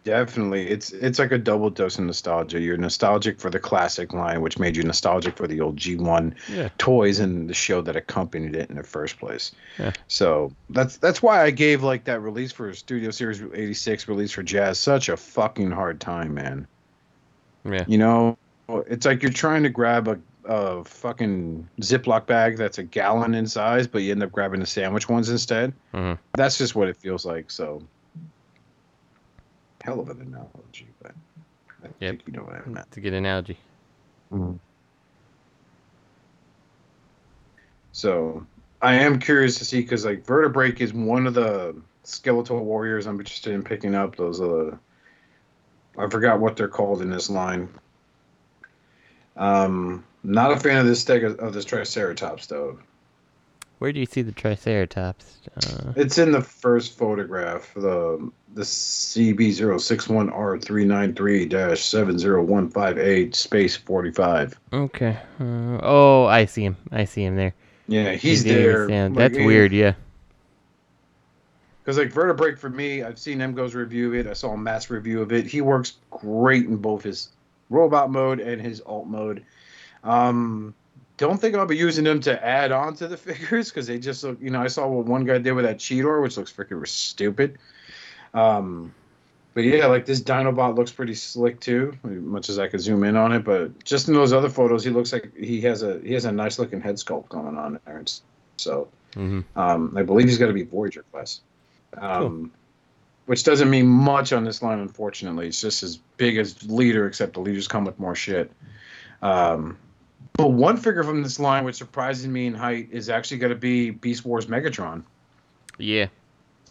Definitely, it's like a double dose of nostalgia. You're nostalgic for the classic line, which made you nostalgic for the old G1 toys and the show that accompanied it in the first place. Yeah. So that's why I gave that release for Studio Series 86 release for Jazz such a fucking hard time, man. Yeah. It's you're trying to grab a fucking Ziploc bag that's a gallon in size, but you end up grabbing the sandwich ones instead. Mm-hmm. That's just what it feels like. So. Hell of an analogy, but I think you know what I meant. It's a good analogy. Mm-hmm. So I am curious to see because Vertebrake is one of the skeletal warriors I'm interested in picking up. Those I forgot what they're called in this line. Not a fan of this Triceratops though. Where do you see the Triceratops? It's in the first photograph, the CB061R393-70158 space 45. Okay. I see him. I see him there. Yeah, he's there. That's weird, yeah. Because Vertebrake for me, I've seen Emgo's review of it. I saw Matt's review of it. He works great in both his robot mode and his alt mode. Don't think I'll be using them to add on to the figures because they just look, I saw what one guy did with that Cheetor, which looks freaking stupid. But yeah, this Dinobot looks pretty slick too, as much as I could zoom in on it. But just in those other photos, he looks like he has a nice looking head sculpt going on there. So I believe he's got to be Voyager class, cool. Which doesn't mean much on this line, unfortunately. It's just as big as Leader, except the Leaders come with more shit. But one figure from this line, which surprises me in height, is actually going to be Beast Wars Megatron. Yeah.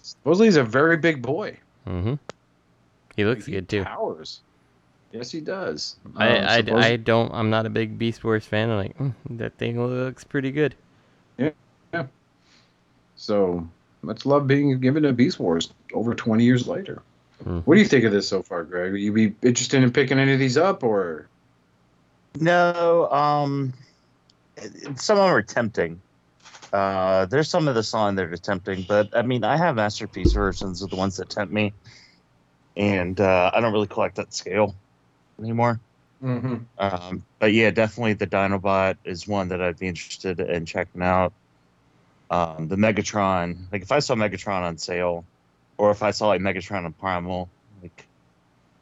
Supposedly he's a very big boy. Mm-hmm. He looks good, too. Powers. Yes, he does. I'm not a big Beast Wars fan. I'm like, that thing looks pretty good. Yeah. So, much love being given to Beast Wars over 20 years later. What do you think of this so far, Greg? Would you be interested in picking any of these up, or? No, some of them are tempting. There's some of this on that are tempting, but I mean, I have masterpiece versions of the ones that tempt me, and I don't really collect that scale anymore. Mm-hmm. But yeah, definitely the Dinobot is one that I'd be interested in checking out. The Megatron, like if I saw Megatron on sale, or if I saw like Megatron and Primal, like,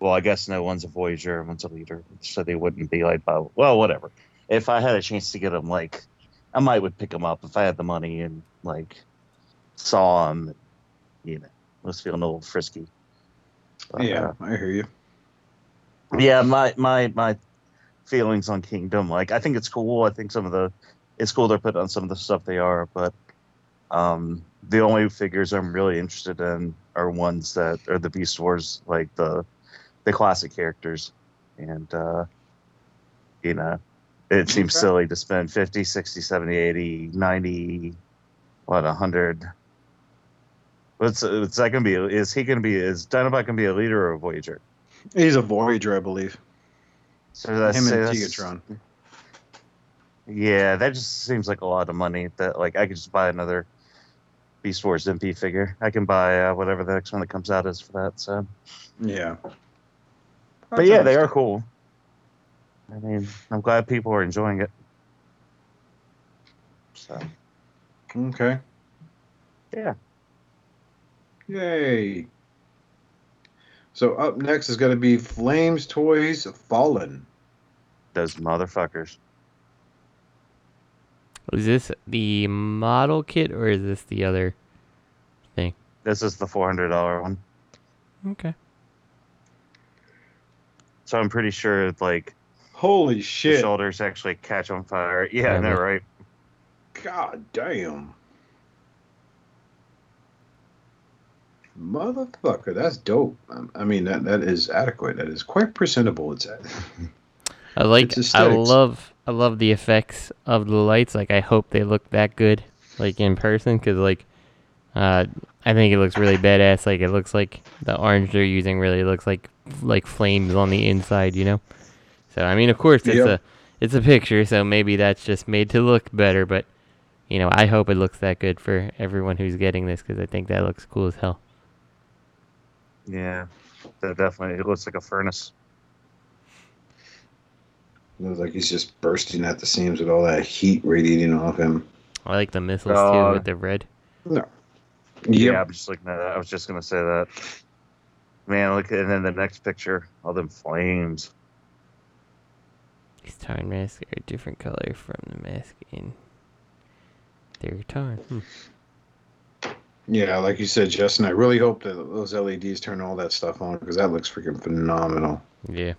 well, I guess no, one's a Voyager, one's a Leader, so they wouldn't be like, well, whatever. If I had a chance to get them, like, I might would pick them up if I had the money and like saw them, you know, was feeling a little frisky. But, yeah, I hear you. Yeah, my feelings on Kingdom, like, I think it's cool. I think it's cool they're putting on some of the stuff they are, but the only figures I'm really interested in are ones that are the Beast Wars, like the classic characters. And, you know, it seems silly to spend 50, 60, 70, 80, 90, 100. What's that going to be? Is Dinobot going to be a Leader or a Voyager? He's a Voyager, I believe. So that's him and Tigatron. Yeah, that just seems like a lot of money. That like I could just buy another Beast Wars MP figure. I can buy whatever the next one that comes out is for that. So yeah, but yeah, they are cool. I mean, I'm glad people are enjoying it. So okay, yeah, yay. So up next is going to be Flames Toys Fallen. Those motherfuckers. Is this the model kit, or is this the other thing? This is the $400 one. Okay. So I'm pretty sure, like... Holy shit. The shoulders actually catch on fire. Yeah, I know, right? God damn. Motherfucker, that's dope. I mean, that is adequate. That is quite presentable. It's I love the effects of the lights. Like, I hope they look that good, like, in person, because, like, I think it looks really badass. Like, it looks like the orange they're using really looks like flames on the inside, you know? So, I mean, of course, it's a picture, so maybe that's just made to look better, but, you know, I hope it looks that good for everyone who's getting this, because I think that looks cool as hell. Yeah, that definitely. It looks like a furnace. Looks like he's just bursting at the seams with all that heat radiating off him. I like the missiles too with the red. No. Yep. Yeah, I'm just looking at that. I was just gonna say that. Man, look, and then the next picture, all them flames. These Tarn masks are a different color from the mask in their Tarn. Yeah, like you said, Justin, I really hope that those LEDs turn all that stuff on, because that looks freaking phenomenal. Yeah.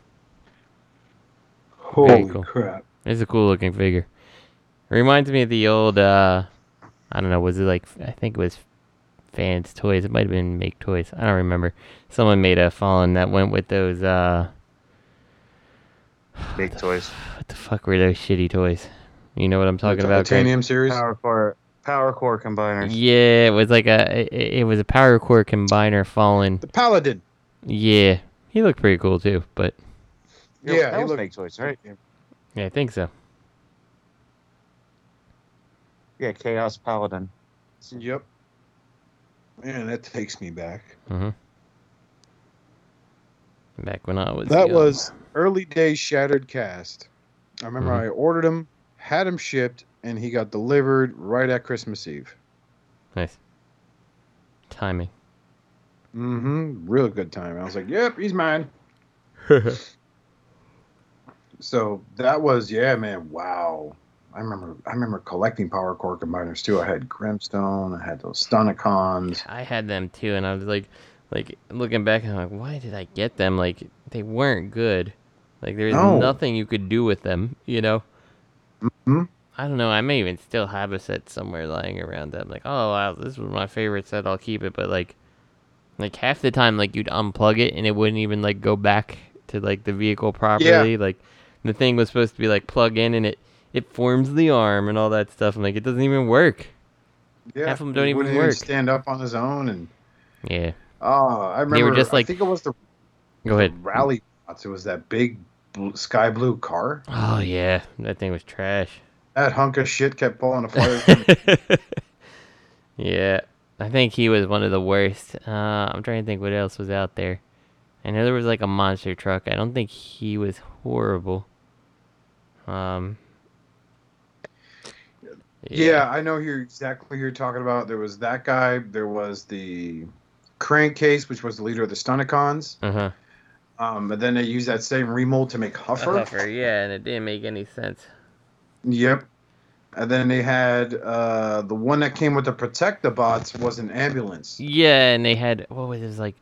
Holy crap. It's a cool-looking figure. It reminds me of the old, I don't know, was it like, I think it was Fans Toys. It might have been Make Toys. I don't remember. Someone made a Fallen that went with those, Make Toys. What the fuck were those shitty toys? You know what I'm talking about, Titanium series? Power Core combiners. Yeah, it was like a Power Core combiner Fallen. The Paladin. Yeah. He looked pretty cool, too, but... Yeah, that was Make Toys, right? Yeah, I think so. Yeah, Chaos Paladin. Yep. Man, that takes me back. Mm-hmm. Back when I was... That was early day Shattercast. I remember I ordered him, had him shipped, and he got delivered right at Christmas Eve. Nice. Timing. Mm-hmm. Real good timing. I was like, yep, he's mine. So that was, yeah, man, wow. I remember collecting Power Core combiners, too. I had Grimstone. I had those Stunicons. I had them, too, and I was like looking back, and I'm like, why did I get them? Like, they weren't good. Like, there was nothing you could do with them, you know? Mm-hmm. I don't know. I may even still have a set somewhere lying around that I'm like, oh, wow, this was my favorite set. I'll keep it. But, like half the time, like, you'd unplug it, and it wouldn't even, like, go back to, like, the vehicle properly. Yeah. Like, the thing was supposed to be like plug in, and it forms the arm and all that stuff. And like it doesn't even work. Yeah, half of them don't even work. Stand up on his own, and yeah, I remember. They were just like, I think it was the Rally Bots. It was that big sky blue car. Oh yeah, that thing was trash. That hunk of shit kept falling apart. Yeah, I think he was one of the worst. I'm trying to think what else was out there. I know there was like a monster truck. I don't think he was horrible. Yeah, I know exactly who you're talking about. There was that guy. There was the Crankcase, which was the leader of the Stunnicons. Uh-huh. But then they used that same remold to make Huffer. Huffer, yeah, and it didn't make any sense. Yep. And then they had the one that came with the Protectabots was an ambulance. Yeah, and they had, what was his, like...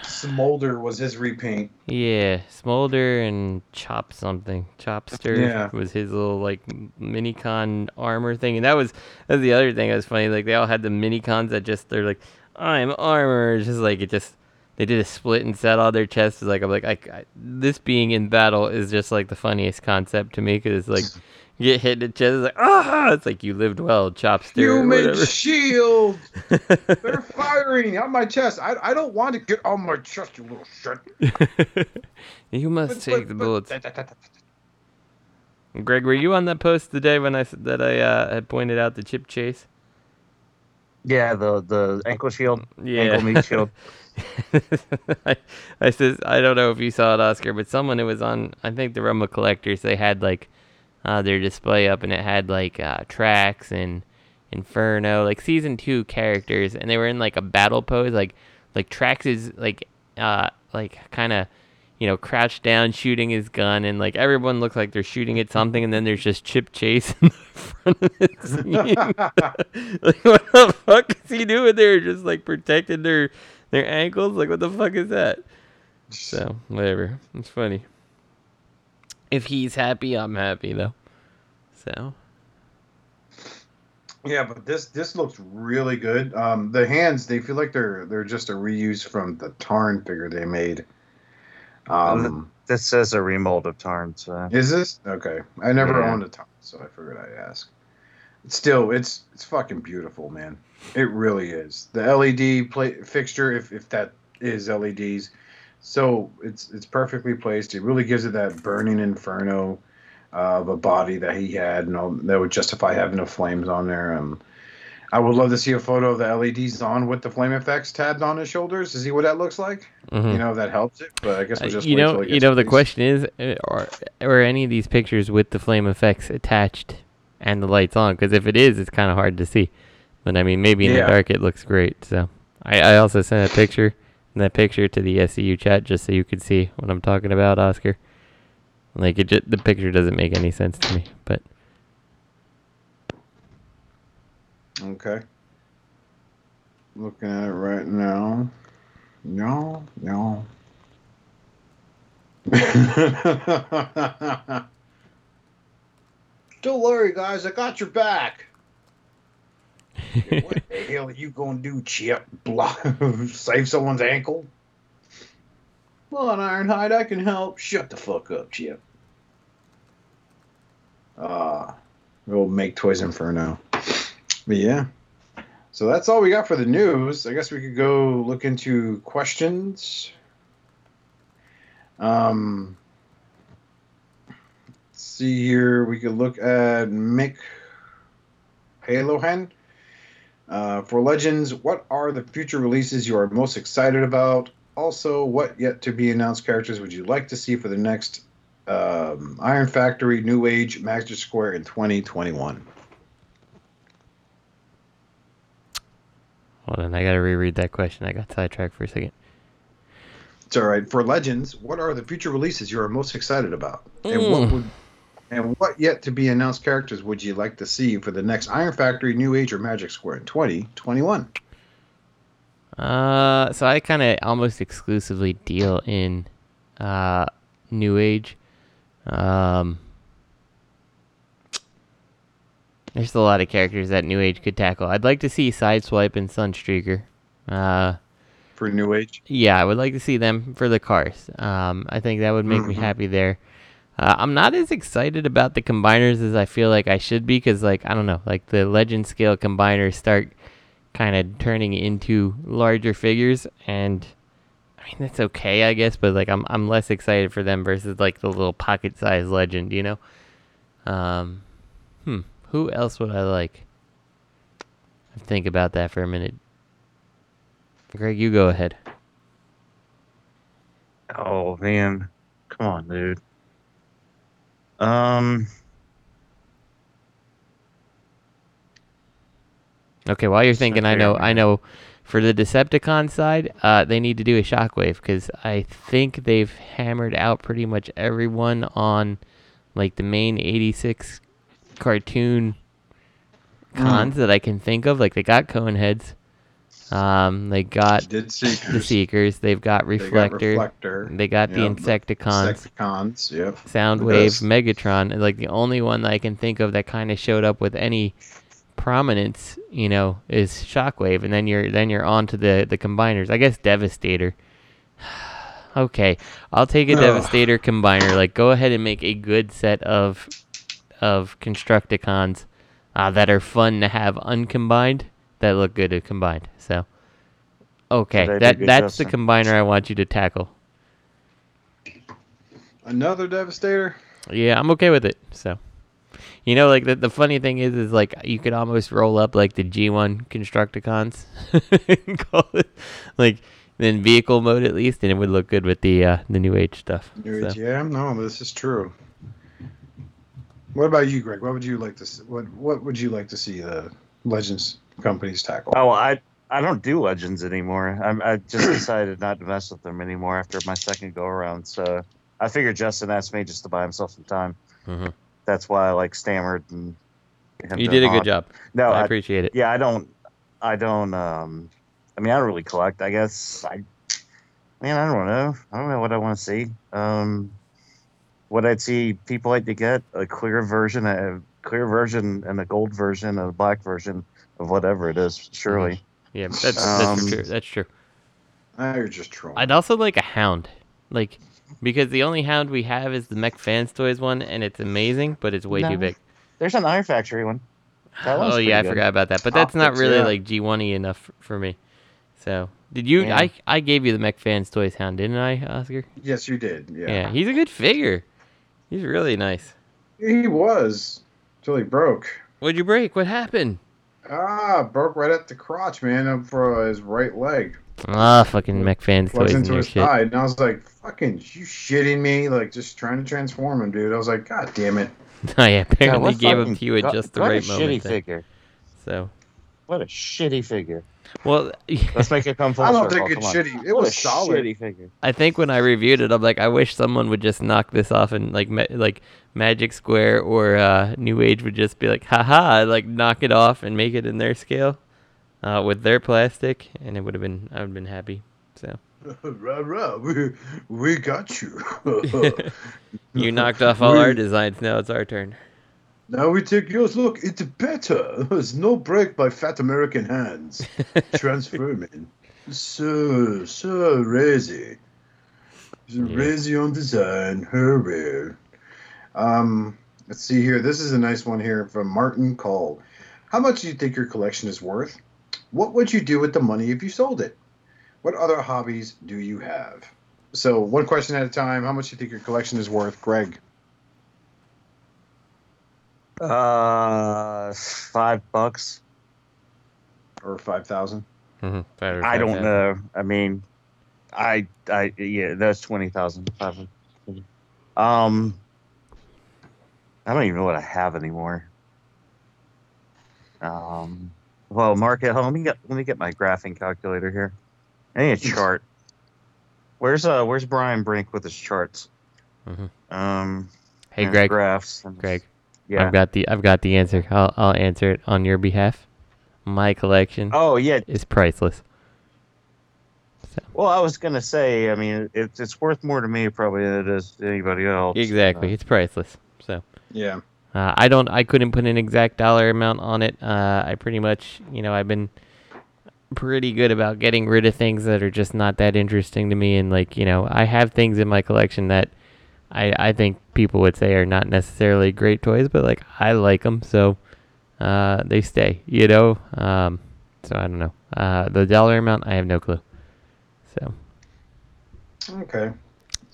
Smolder was his repaint. Yeah, Smolder and Chop something. Chopster was his little, like, Minicon armor thing. And that was the other thing that was funny. Like, they all had the Minicons that just, they're like, I'm armor. It's just like, it just... They did a split and sat on their chests. Like I'm like, I this being in battle is just like the funniest concept to me because it's like you get hit in the chest, it's like ah, it's like you lived well, Chopster. Human shield. They're firing on my chest. I don't want to get on my chest, you little shit. You must take the bullets. Greg, were you on that post today when I had pointed out the chip chase? Yeah, the ankle shield, ankle meat shield. I says I don't know if you saw it, Oscar, but someone who was on, I think the Rumble Collectors, they had like their display up, and it had like Trax and Inferno, like season 2 characters, and they were in like a battle pose, like Trax is like kind of, you know, crouched down shooting his gun, and like everyone looks like they're shooting at something, and then there's just Chip Chase in the front of the scene. Like what the fuck is he doing there? Just like protecting their ankles? Like, what the fuck is that? So, whatever. It's funny. If he's happy, I'm happy, though. So. Yeah, but this looks really good. The hands, they feel like they're just a reuse from the Tarn figure they made. This says a remold of Tarn, so. Is this? Okay. I never owned a Tarn, so I figured I'd ask. Still, it's fucking beautiful, man. It really is. The LED fixture, if that is LEDs, so it's perfectly placed. It really gives it that burning inferno of a body that he had, and all that would justify having the flames on there. I would love to see a photo of the LEDs on with the flame effects tabbed on his shoulders to see what that looks like. Mm-hmm. You know, that helps it, but I guess we'll just the question is, are any of these pictures with the flame effects attached and the lights on? Because if it is, it's kind of hard to see. But I mean, maybe in the dark it looks great. So I also sent a picture to the SCU chat just so you could see what I'm talking about, Oscar. Like the picture doesn't make any sense to me, but okay. Looking at it right now. No. Don't worry, guys. I got your back. What the hell are you gonna do, Chip? Save someone's ankle? Come on, Ironhide, I can help. Shut the fuck up, Chip. We'll make toys Inferno. But yeah. So that's all we got for the news. I guess we could go look into questions. Let's see here. We could look at Mick Halohan. For Legends, what are the future releases you are most excited about? Also, what yet-to-be-announced characters would you like to see for the next Iron Factory, New Age, Master Square in 2021? Hold on, I gotta reread that question. I got sidetracked for a second. It's all right. For Legends, what are the future releases you are most excited about? And what yet-to-be-announced characters would you like to see for the next Iron Factory, New Age, or Magic Square in 2021? So I kind of almost exclusively deal in New Age. There's a lot of characters that New Age could tackle. I'd like to see Sideswipe and Sunstreaker. For New Age? Yeah, I would like to see them for the cars. I think that would make me happy there. I'm not as excited about the combiners as I feel like I should be because, like, I don't know, like the legend scale combiners start kind of turning into larger figures, and I mean that's okay, I guess, but like I'm less excited for them versus like the little pocket-sized Legend, you know. Who else would I like? I think about that for a minute. Greg, you go ahead. Oh man, come on, dude. Okay, while you're thinking, I know. For the Decepticon side, they need to do a Shockwave, because I think they've hammered out pretty much everyone on, like, the main 86 cartoon cons that I can think of. Like, they got Coneheads. They got the Seekers. They've got Reflector. They got the Insecticons. Insecticons, yep. Soundwave, Megatron. And, like, the only one that I can think of that kind of showed up with any prominence, you know, is Shockwave, and then you're on to the combiners. I guess Devastator. Okay, I'll take a Devastator combiner. Like, go ahead and make a good set of Constructicons that are fun to have uncombined, that look good to combined. So, okay, that's the combiner I want you to tackle. Another Devastator? Yeah, I'm okay with it. So. You know, like, the funny thing is like, you could almost roll up, like, the G1 Constructicons and call it, like, in vehicle mode at least, and it would look good with the New Age stuff. New Age, yeah, no, this is true. What about you, Greg? What would you like to see the Legends companies tackle? Oh, I don't do Legends anymore. I just decided not to mess with them anymore after my second go-around, so I figured Justin asked me just to buy himself some time. Mm-hmm. That's why I like stammered. And you did a good job. No, I appreciate it. Yeah, I don't. I don't really collect. I guess I don't know. I don't know what I want to see. What I'd see people like to get a clear version, and a gold version, and a black version of whatever it is. Surely. Yeah, that's true. That's true. You're just trolling. I'd also like a Hound, like. Because the only Hound we have is the Mech Fans Toys one, and it's amazing, but it's way too big. There's an Iron Factory one. I forgot about that. But that's not really like G1-y enough for me. So, did you? Yeah. I gave you the Mech Fans Toys Hound, didn't I, Oscar? Yes, you did. Yeah. Yeah, he's a good figure. He's really nice. He was till he broke. What'd you break? What happened? Broke right at the crotch, man, up for his right leg. Fucking Mech Fans Toys into his thigh, and I was like, "Fucking, you shitting me!" Like, just trying to transform him, dude. I was like, "God damn it!" I apparently gave him to you at just the right moment. What a shitty figure! So, what a shitty figure. Well, let's make it come full circle. I don't think it's shitty. It was solid. Shitty figure. I think when I reviewed it, I'm like, I wish someone would just knock this off, and like Magic Square or New Age would just be like, haha, like knock it off and make it in their scale. With their plastic, and I would have been happy. So, we got you. You knocked off all our designs. Now it's our turn. Now we take yours. Look, it's better. There's no break by fat American hands. Transforming. So razy. So razy on design. Hurry. Let's see here. This is a nice one here from Martin Call. How much do you think your collection is worth? What would you do with the money if you sold it? What other hobbies do you have? So, one question at a time. How much do you think your collection is worth, Greg? $5 or 5,000? Mm-hmm. 5 or 5,000. I don't know. I mean, that's 20,000. I don't even know what I have anymore. Well, Mark at home. Let me get my graphing calculator here. I need a chart. Where's Brian Brink with his charts? Mm-hmm. Hey, Greg. Graphs. Greg. Yeah. I've got the answer. I'll answer it on your behalf. My collection. Oh yeah. Is priceless. So. Well, I was gonna say. I mean, it's worth more to me probably than it is to anybody else. Exactly. It's priceless. So. Yeah. I couldn't put an exact dollar amount on it. I pretty much, you know, I've been pretty good about getting rid of things that are just not that interesting to me. And like, you know, I have things in my collection that I think people would say are not necessarily great toys, but like I like them. So, they stay, you know, So I don't know. The dollar amount, I have no clue. So. Okay.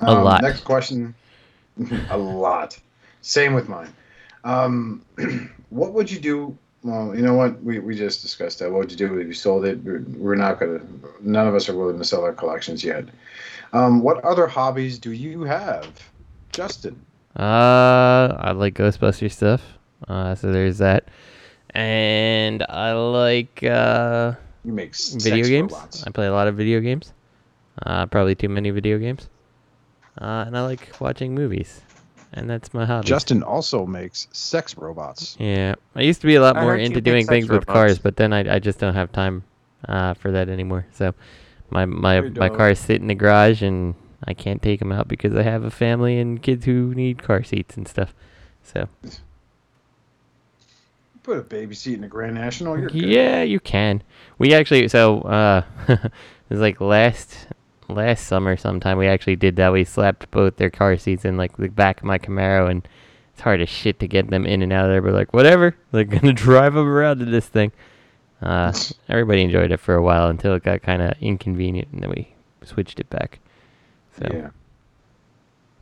A lot. Next question. A lot. Same with mine. What would you do? Well, you know what? We just discussed that. What would you do if you sold it? We're not going to. None of us are willing to sell our collections yet. What other hobbies do you have, Justin? I like Ghostbuster stuff. So there's that. And I like you make video games. Robots. I play a lot of video games. Probably too many video games. And I like watching movies. And that's my hobby. Justin also makes sex robots. Yeah. I used to be a lot more into doing things with cars, but then I just don't have time for that anymore. So my cars sit in the garage, and I can't take them out because I have a family and kids who need car seats and stuff. So... Put a baby seat in a Grand National. You're good. Yeah, you can. We actually, it was like last summer sometime, we actually did that. We slapped both their car seats in like the back of my Camaro, and it's hard as shit to get them in and out of there. But like, whatever, they're going to drive them around to this thing. Everybody enjoyed it for a while until it got kind of inconvenient, and then we switched it back. So yeah.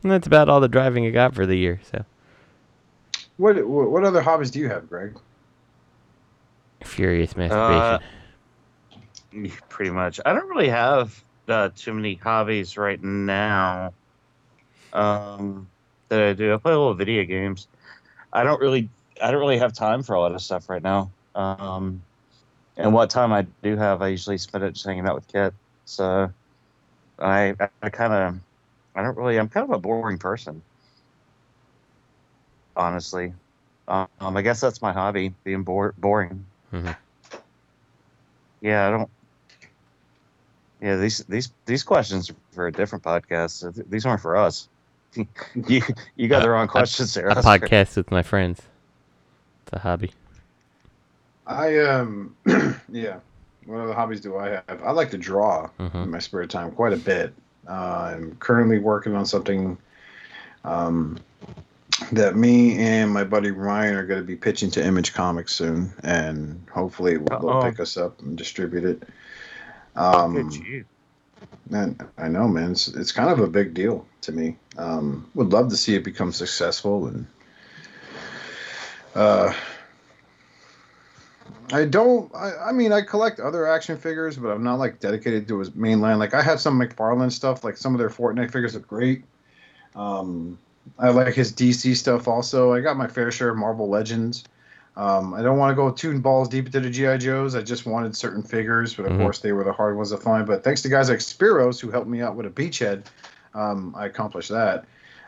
And that's about all the driving I got for the year, so. What other hobbies do you have, Greg? Furious masturbation. Pretty much. I don't really have too many hobbies right now that I do. I play a little video games. I don't really have time for a lot of stuff right now. And what time I do have, I usually spend it just hanging out with Kit. So I'm kind of a boring person. Honestly, I guess that's my hobby, being boring. Mm-hmm. Yeah, I don't. Yeah, these questions are for a different podcast. These aren't for us. you got the wrong questions there. I podcast with my friends. It's a hobby. Yeah. What other hobbies do I have? I like to draw in my spare time quite a bit. I'm currently working on something. That me and my buddy Ryan are going to be pitching to Image Comics soon, and hopefully they'll pick us up and distribute it. And I know, man, it's kind of a big deal to me. Would love to see it become successful, and I collect other action figures, but I'm not like dedicated to his mainline. Like I had some McFarlane stuff, like some of their Fortnite figures are great. I like his DC stuff also. I got my fair share of Marvel Legends. I don't want to go too balls deep into the G.I. Joes. I just wanted certain figures, but of course they were the hard ones to find. But thanks to guys like Spiros who helped me out with a beachhead, I accomplished that.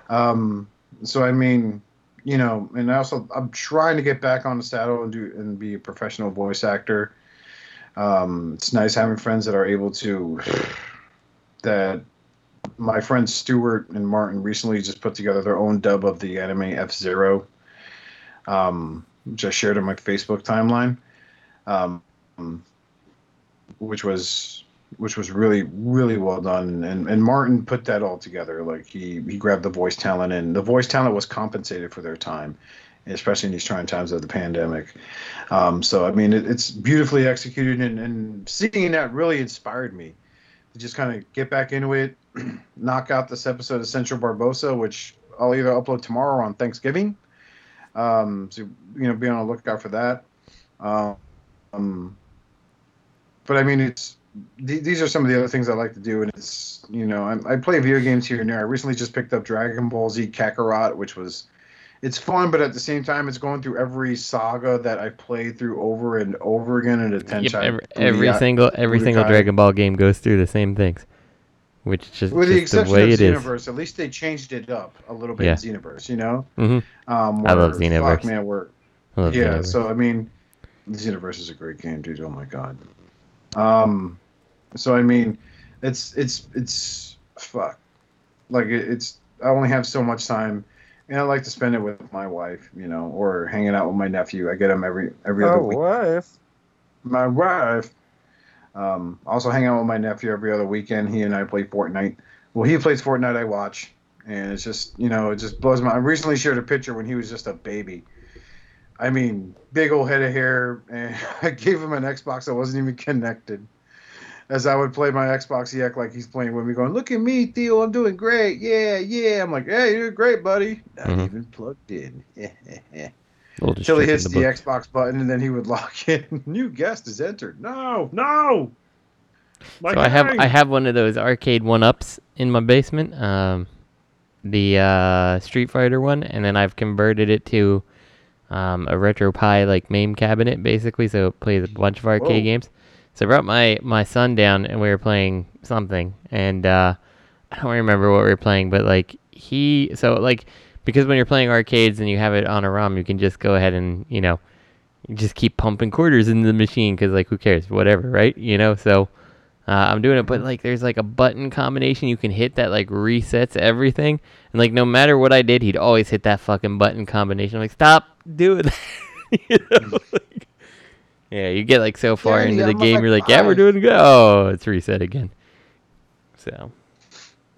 So, I mean, you know, and I'm trying to get back on the saddle and be a professional voice actor. It's nice having friends that are able to – that – my friends Stuart and Martin recently just put together their own dub of the anime F-Zero, which I shared on my Facebook timeline, which was really, really well done. And Martin put that all together. Like he grabbed the voice talent, and the voice talent was compensated for their time, especially in these trying times of the pandemic. So, I mean, it's beautifully executed, and seeing that really inspired me to just kind of get back into it. Knock out this episode of Central Barbosa, which I'll either upload tomorrow or on Thanksgiving. So, you know, be on the lookout for that. But I mean, it's these are some of the other things I like to do, and it's, you know, I play video games here and there. I recently just picked up Dragon Ball Z Kakarot, which was it's fun, but at the same time, it's going through every saga that I played through over and over again in a 10-shot. Every single Dragon Ball game goes through the same things. Which is just, with the exception the way of Xenoverse, at least they changed it up a little bit in Xenoverse, you know? Mm-hmm. I love Xenoverse. Xenoverse. So, I mean, Xenoverse is a great game, dude. Oh, my God. So, I mean, it's fuck. Like, I only have so much time, and I like to spend it with my wife, you know, or hanging out with my nephew. I get him every other week. My wife. Also hang out with my nephew every other weekend. He and I play Fortnite. Well, he plays Fortnite, I watch. And it's just, you know, it just blows my mind. I recently shared a picture when he was just a baby I mean, big old head of hair, and I gave him an Xbox that wasn't even connected. As I would play my Xbox, he act like he's playing with me, going, "Look at me, Theo, I'm doing great, yeah, yeah." I'm like, "Hey, you're great, buddy." Not even plugged in. Until he hits the Xbox button, and then he would lock in. New guest is entered. No, no. So I have one of those arcade one-ups in my basement, the Street Fighter one, and then I've converted it to a RetroPie like MAME cabinet, basically. So it plays a bunch of arcade games. So I brought my son down, and we were playing something, and I don't remember what we were playing, but because when you're playing arcades and you have it on a ROM, you can just go ahead and, you know, just keep pumping quarters into the machine, because who cares, whatever, right? You know, so I'm doing it, but there's a button combination you can hit that resets everything, and no matter what I did, he'd always hit that fucking button combination. I'm like, stop doing that, you know. Yeah, you get so far into the game, you're like, yeah, we're doing good. Oh, it's reset again. So.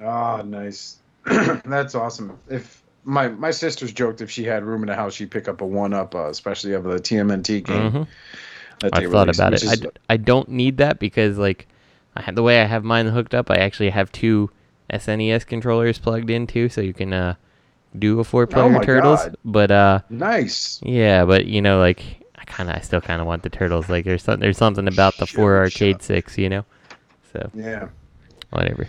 Ah, nice. That's awesome. If my sister's joked, if she had room in the house, she'd pick up a one-up, especially of the TMNT game. Mm-hmm. I've thought about it. I don't need that because the way I have mine hooked up, I actually have two SNES controllers plugged in too, so you can do a four-player Turtles. God. But nice. Yeah, but I still kind of want the Turtles. There's something about the four arcade six, you know. So yeah, whatever.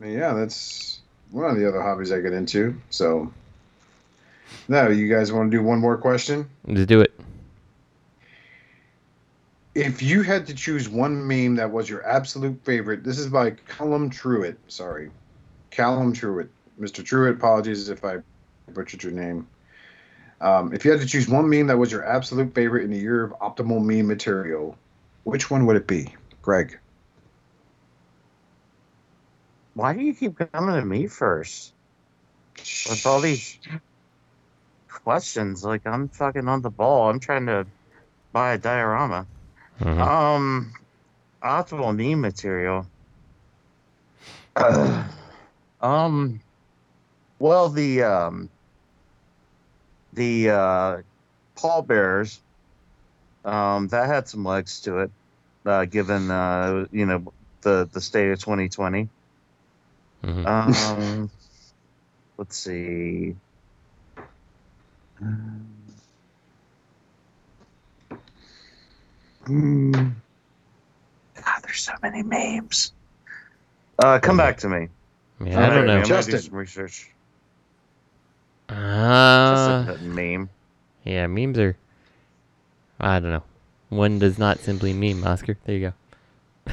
Yeah, that's one of the other hobbies I get into. So now, you guys want to do one more question? Let's do it. If you had to choose one meme that was your absolute favorite, this is by Callum Truitt, Mr. Truitt. Apologies if I butchered your name. If you had to choose one meme that was your absolute favorite in the year of optimal meme material, which one would it be, Greg? Why do you keep coming to me first? With all these questions, I'm fucking on the ball. I'm trying to buy a diorama. Mm-hmm. Optimal meme material. Well, the pallbearers, that had some legs to it, given the state of 2020. Mm-hmm. Let's see. God, there's so many memes. Come back to me. Yeah, I don't know. Justin, do some research. Just meme. Yeah, memes are. I don't know. One does not simply meme, Oscar. There you go.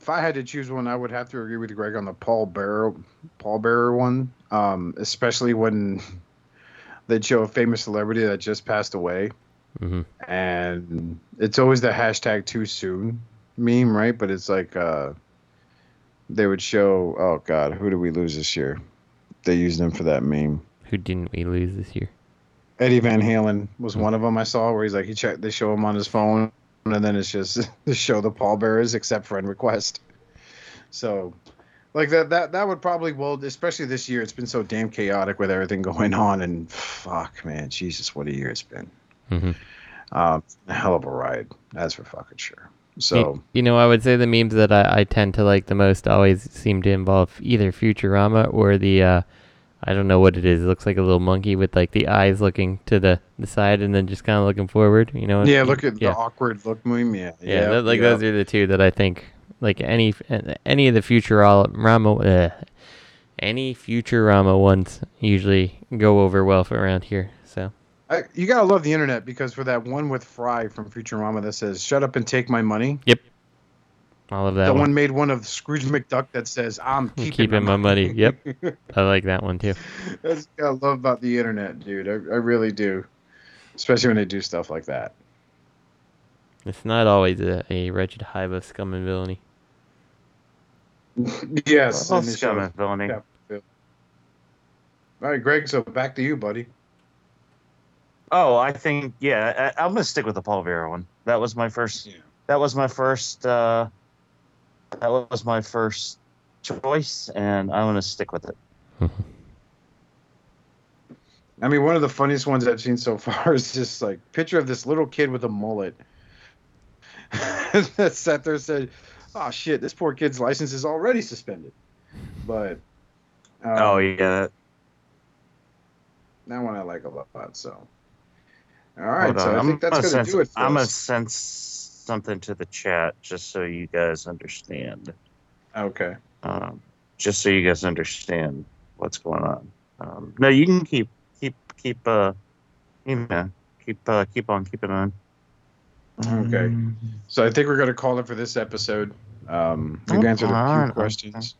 If I had to choose one, I would have to agree with Greg on the pallbearer one. Especially when they show a famous celebrity that just passed away, and it's always the #TooSoon meme, right? But it's they would show. Oh God, who did we lose this year? They used him for that meme. Who didn't we lose this year? Eddie Van Halen was one of them I saw, where he's like, they show him on his phone, and then it's just to show the pallbearers except friend request. So, that would probably, well, especially this year, it's been so damn chaotic with everything going on, and fuck, man, Jesus, what a year it's been. A hell of a ride, that's for fucking sure. So, I would say the memes that I tend to like the most always seem to involve either Futurama or the, I don't know what it is. It looks like a little monkey with the eyes looking to the side and then just kind of looking forward, you know? Yeah, look at the awkward look meme. Yeah. Yeah, those are the two that I think, any of the Futurama, any Futurama ones usually go over well for around here, so. You gotta love the internet, because for that one with Fry from Futurama that says "Shut up and take my money." Yep, all of that. The one made one of Scrooge McDuck that says "I'm keeping my money." Yep, I like that one too. That's what I love about the internet, dude. I really do, especially when they do stuff like that. It's not always a wretched hive of scum and villainy. Yes, scum and villainy. All right, Greg. So back to you, buddy. Oh, I think, yeah, I'm going to stick with the pallbearer one. That was my first, choice, and I'm going to stick with it. I mean, one of the funniest ones I've seen so far is just like picture of this little kid with a mullet that sat there and said, "Oh shit, this poor kid's license is already suspended." But oh yeah, that one I like a lot. So all right, so I think that's gonna do it for us. I'm gonna send something to the chat just so you guys understand. Okay. Just so you guys understand what's going on. No, you can keep keep on keeping on. Okay, so I think we're going to call it for this episode. We've answered a few questions.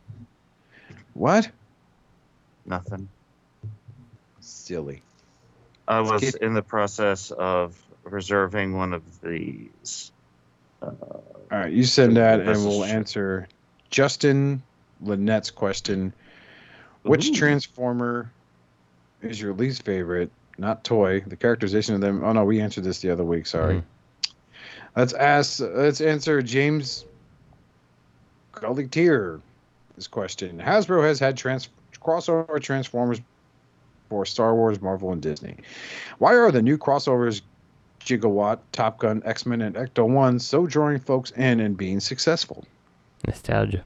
What? Nothing. Silly. I was in the process of reserving one of these. All right, you send that, and we'll answer Justin Lynette's question. Which Transformer is your least favorite? Not toy. The characterization of them. Oh no, we answered this the other week. Sorry. Mm-hmm. Let's answer James Gullitier this question. Hasbro has had crossover Transformers for Star Wars, Marvel, and Disney. Why are the new crossovers Gigawatt, Top Gun, X-Men, and Ecto-1 so drawing folks in and being successful? Nostalgia.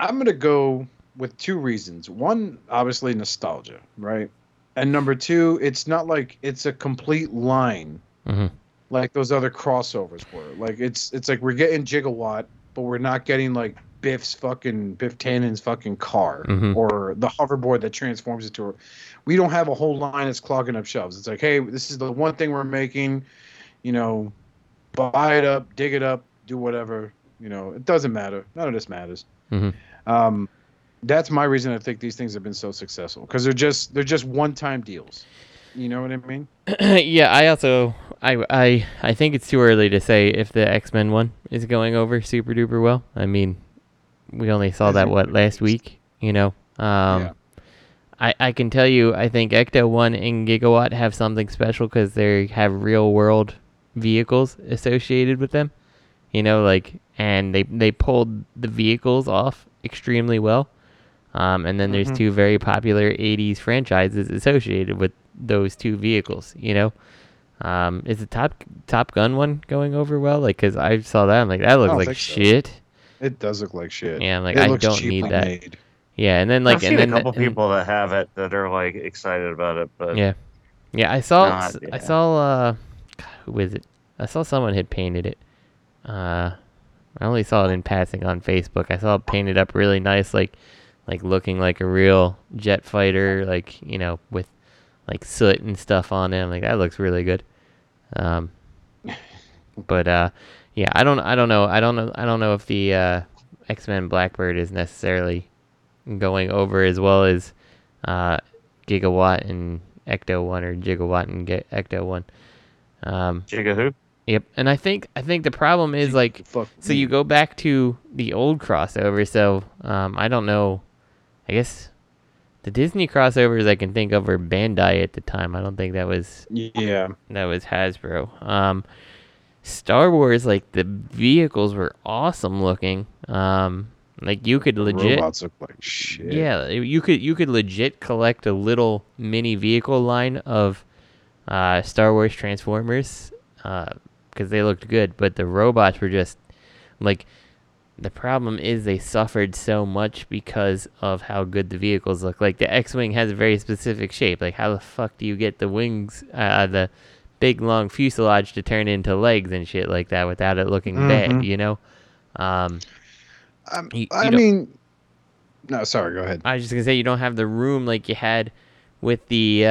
I'm going to go with two reasons. One, obviously nostalgia, right? And number two, it's not like it's a complete line like those other crossovers were. Like it's like we're getting Gigawatt, but we're not getting like Biff Tannen's fucking car or the hoverboard that transforms into a... We don't have a whole line that's clogging up shelves. It's like, hey, this is the one thing we're making. You know, buy it up, dig it up, do whatever. You know, it doesn't matter. None of this matters. That's my reason I think these things have been so successful, because they're just one-time deals. You know what I mean? Yeah, I think it's too early to say if the X-Men one is going over super duper well. I mean, we only saw that last week, you know. Yeah. I can tell you, I think Ecto-1 and Gigawatt have something special because they have real-world vehicles associated with them. You know, like, and they pulled the vehicles off extremely well. And then there's two very popular 80s franchises associated with those two vehicles, you know. Is the Top Gun one going over well? Like, because I saw that, I'm like, that looks like shit. So. It does look like shit. Yeah, I'm like, I don't need that. Made. Yeah, and then like, I've seen a couple people that have it that are like excited about it, but yeah, who was it? I saw someone had painted it. I only saw it in passing on Facebook. I saw it painted up really nice, like looking like a real jet fighter, like, you know, with like soot and stuff on it. I'm like, that looks really good. Yeah, I don't know if the X-Men Blackbird is necessarily going over as well as Gigawatt and Ecto-1 or Gigawatt and Ecto-1. Giga who? Yep, and I think the problem is, like, so you go back to the old crossover, so I don't know. I guess the Disney crossovers I can think of were Bandai at the time. I don't think that was... Yeah. That was Hasbro. Star Wars, like, the vehicles were awesome looking. Like, you could legit... Robots look like shit. Yeah, you could legit collect a little mini vehicle line of Star Wars Transformers, because they looked good, but the robots were just like... The problem is they suffered so much because of how good the vehicles look. Like, the X-Wing has a very specific shape. Like, how the fuck do you get the wings, the big long fuselage to turn into legs and shit like that without it looking bad, you know? No, sorry, go ahead. I was just gonna say, you don't have the room like you had with the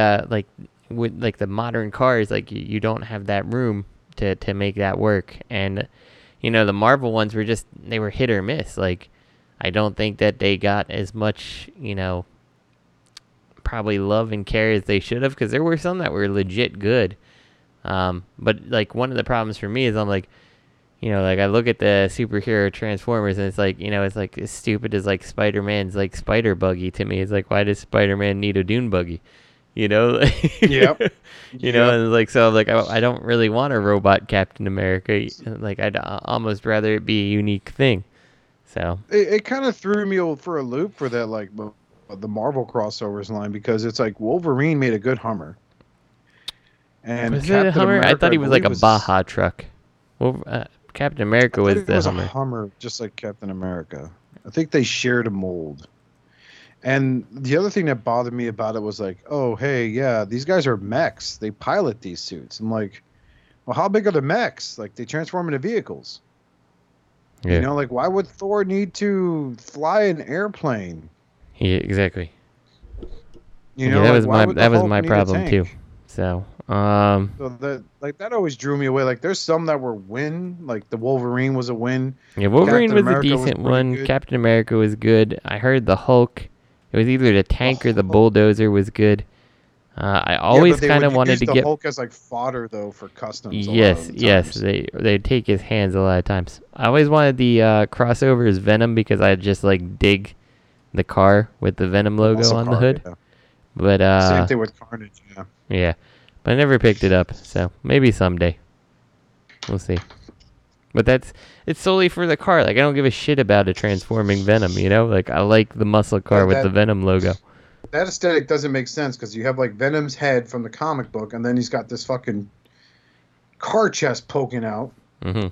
with the modern cars. Like, you don't have that room to make that work. And, you know, the Marvel ones were just, they were hit or miss. Like, I don't think that they got as much, you know, probably love and care as they should have, because there were some that were legit good. But, like, one of the problems for me is I'm like, you know, like, I look at the superhero Transformers and it's like, you know, it's like as stupid as like Spider-Man's like spider buggy to me. It's like, why does Spider-Man need a dune buggy? You know, you know, and like, so like, I don't really want a robot Captain America. Like, I'd almost rather it be a unique thing. So it kind of threw me for a loop for that, like, the Marvel crossovers line, because it's like Wolverine made a good Hummer. And was it a Hummer? America, I thought he was like a Baja truck. Well, Captain America was the Hummer. It was a Hummer, just like Captain America. I think they shared a mold. And the other thing that bothered me about it was like, oh, hey, yeah, these guys are mechs. They pilot these suits. I'm like, well, how big are the mechs? Like, they transform into vehicles. Yeah. You know, like, why would Thor need to fly an airplane? Yeah, exactly. You know, yeah, that was my problem too. So, that always drew me away. Like, there's some that were win. Like, the Wolverine was a win. Yeah, Wolverine was a decent one. Captain America was good. I heard the Hulk. It was either the tank or the bulldozer was good. I always kind of wanted to get the Hulk as like fodder though for customs. Yes, they take his hands a lot of times. I always wanted the crossover as Venom because I just like dig the car with the Venom logo also on the hood. Yeah. But same thing with Carnage. Yeah, but I never picked it up. So maybe someday we'll see. But it's solely for the car. Like, I don't give a shit about a transforming Venom, you know? Like, I like the muscle car with the Venom logo. That aesthetic doesn't make sense because you have, like, Venom's head from the comic book, and then he's got this fucking car chest poking out and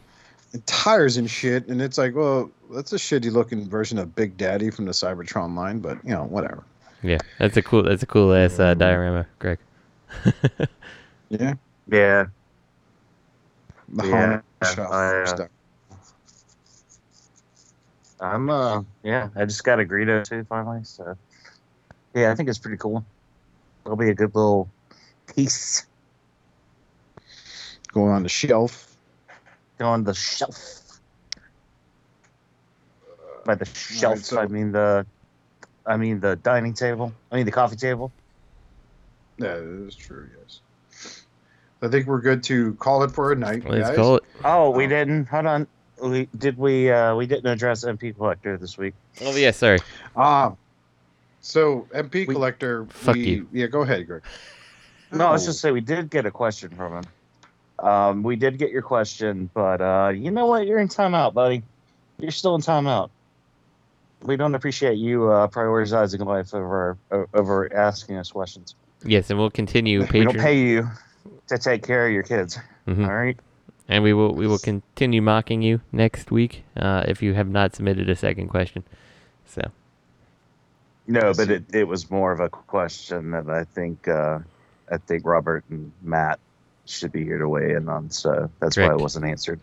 tires and shit. And it's like, well, that's a shitty-looking version of Big Daddy from the Cybertron line, but, you know, whatever. Yeah, that's a cool-ass diorama, Greg. Yeah. Yeah. I just got a Greedo too finally, so yeah, I think it's pretty cool. It'll be a good little piece going on the shelf. By the shelf, right, so, I mean the dining table. I mean the coffee table. Yeah, that is true. Yes. I think we're good to call it for a night. Let's call it. Oh, we didn't. Hold on. We didn't address MP Collector this week. Oh yeah, sorry. So MP Collector. Fuck you. Yeah, go ahead, Greg. No, let's just say we did get a question from him. We did get your question, but you know what? You're in timeout, buddy. You're still in timeout. We don't appreciate you prioritizing life over asking us questions. Yes, and we'll continue. We don't pay you to take care of your kids. All right, and we will continue mocking you next week if you have not submitted a second question. So no, but it was more of a question that I think Robert and Matt should be here to weigh in on, so that's correct. Why it wasn't answered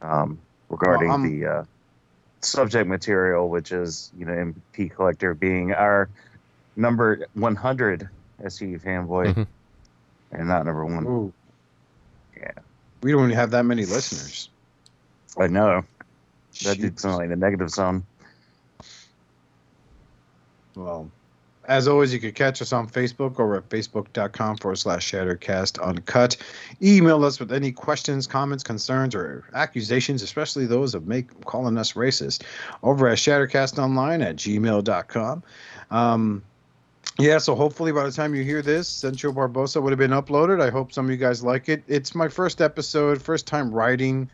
regarding the subject material, which is, you know, MP Collector being our number 100 SCU fanboy. And not number one. Ooh. Yeah. We don't even have that many listeners. I know. That did sound like the negative zone. Well, as always, you can catch us on Facebook or at facebook.com/Shattercast Uncut. Email us with any questions, comments, concerns, or accusations, especially those of calling us racist, over at shattercastonline@gmail.com. Yeah, so hopefully by the time you hear this, Sancho Barbosa would have been uploaded. I hope some of you guys like it. It's my first episode, first time writing.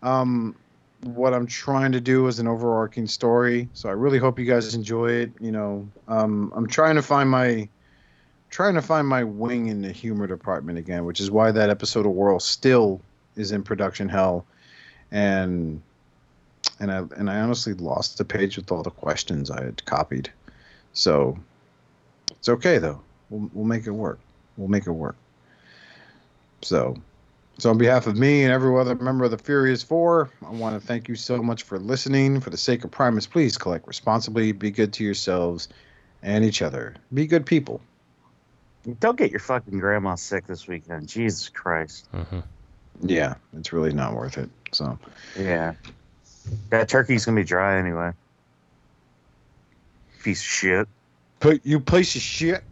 What I'm trying to do is an overarching story, so I really hope you guys enjoy it. You know, I'm trying to find my wing in the humor department again, which is why that episode of Whirl still is in production hell, and I honestly lost the page with all the questions I had copied, so. It's okay, though. We'll make it work. So on behalf of me and every other member of the Furious Four, I want to thank you so much for listening. For the sake of Primus, please collect responsibly. Be good to yourselves and each other. Be good people. Don't get your fucking grandma sick this weekend. Jesus Christ. Yeah, it's really not worth it. So. Yeah. That turkey's going to be dry anyway. Piece of shit. You piece of shit.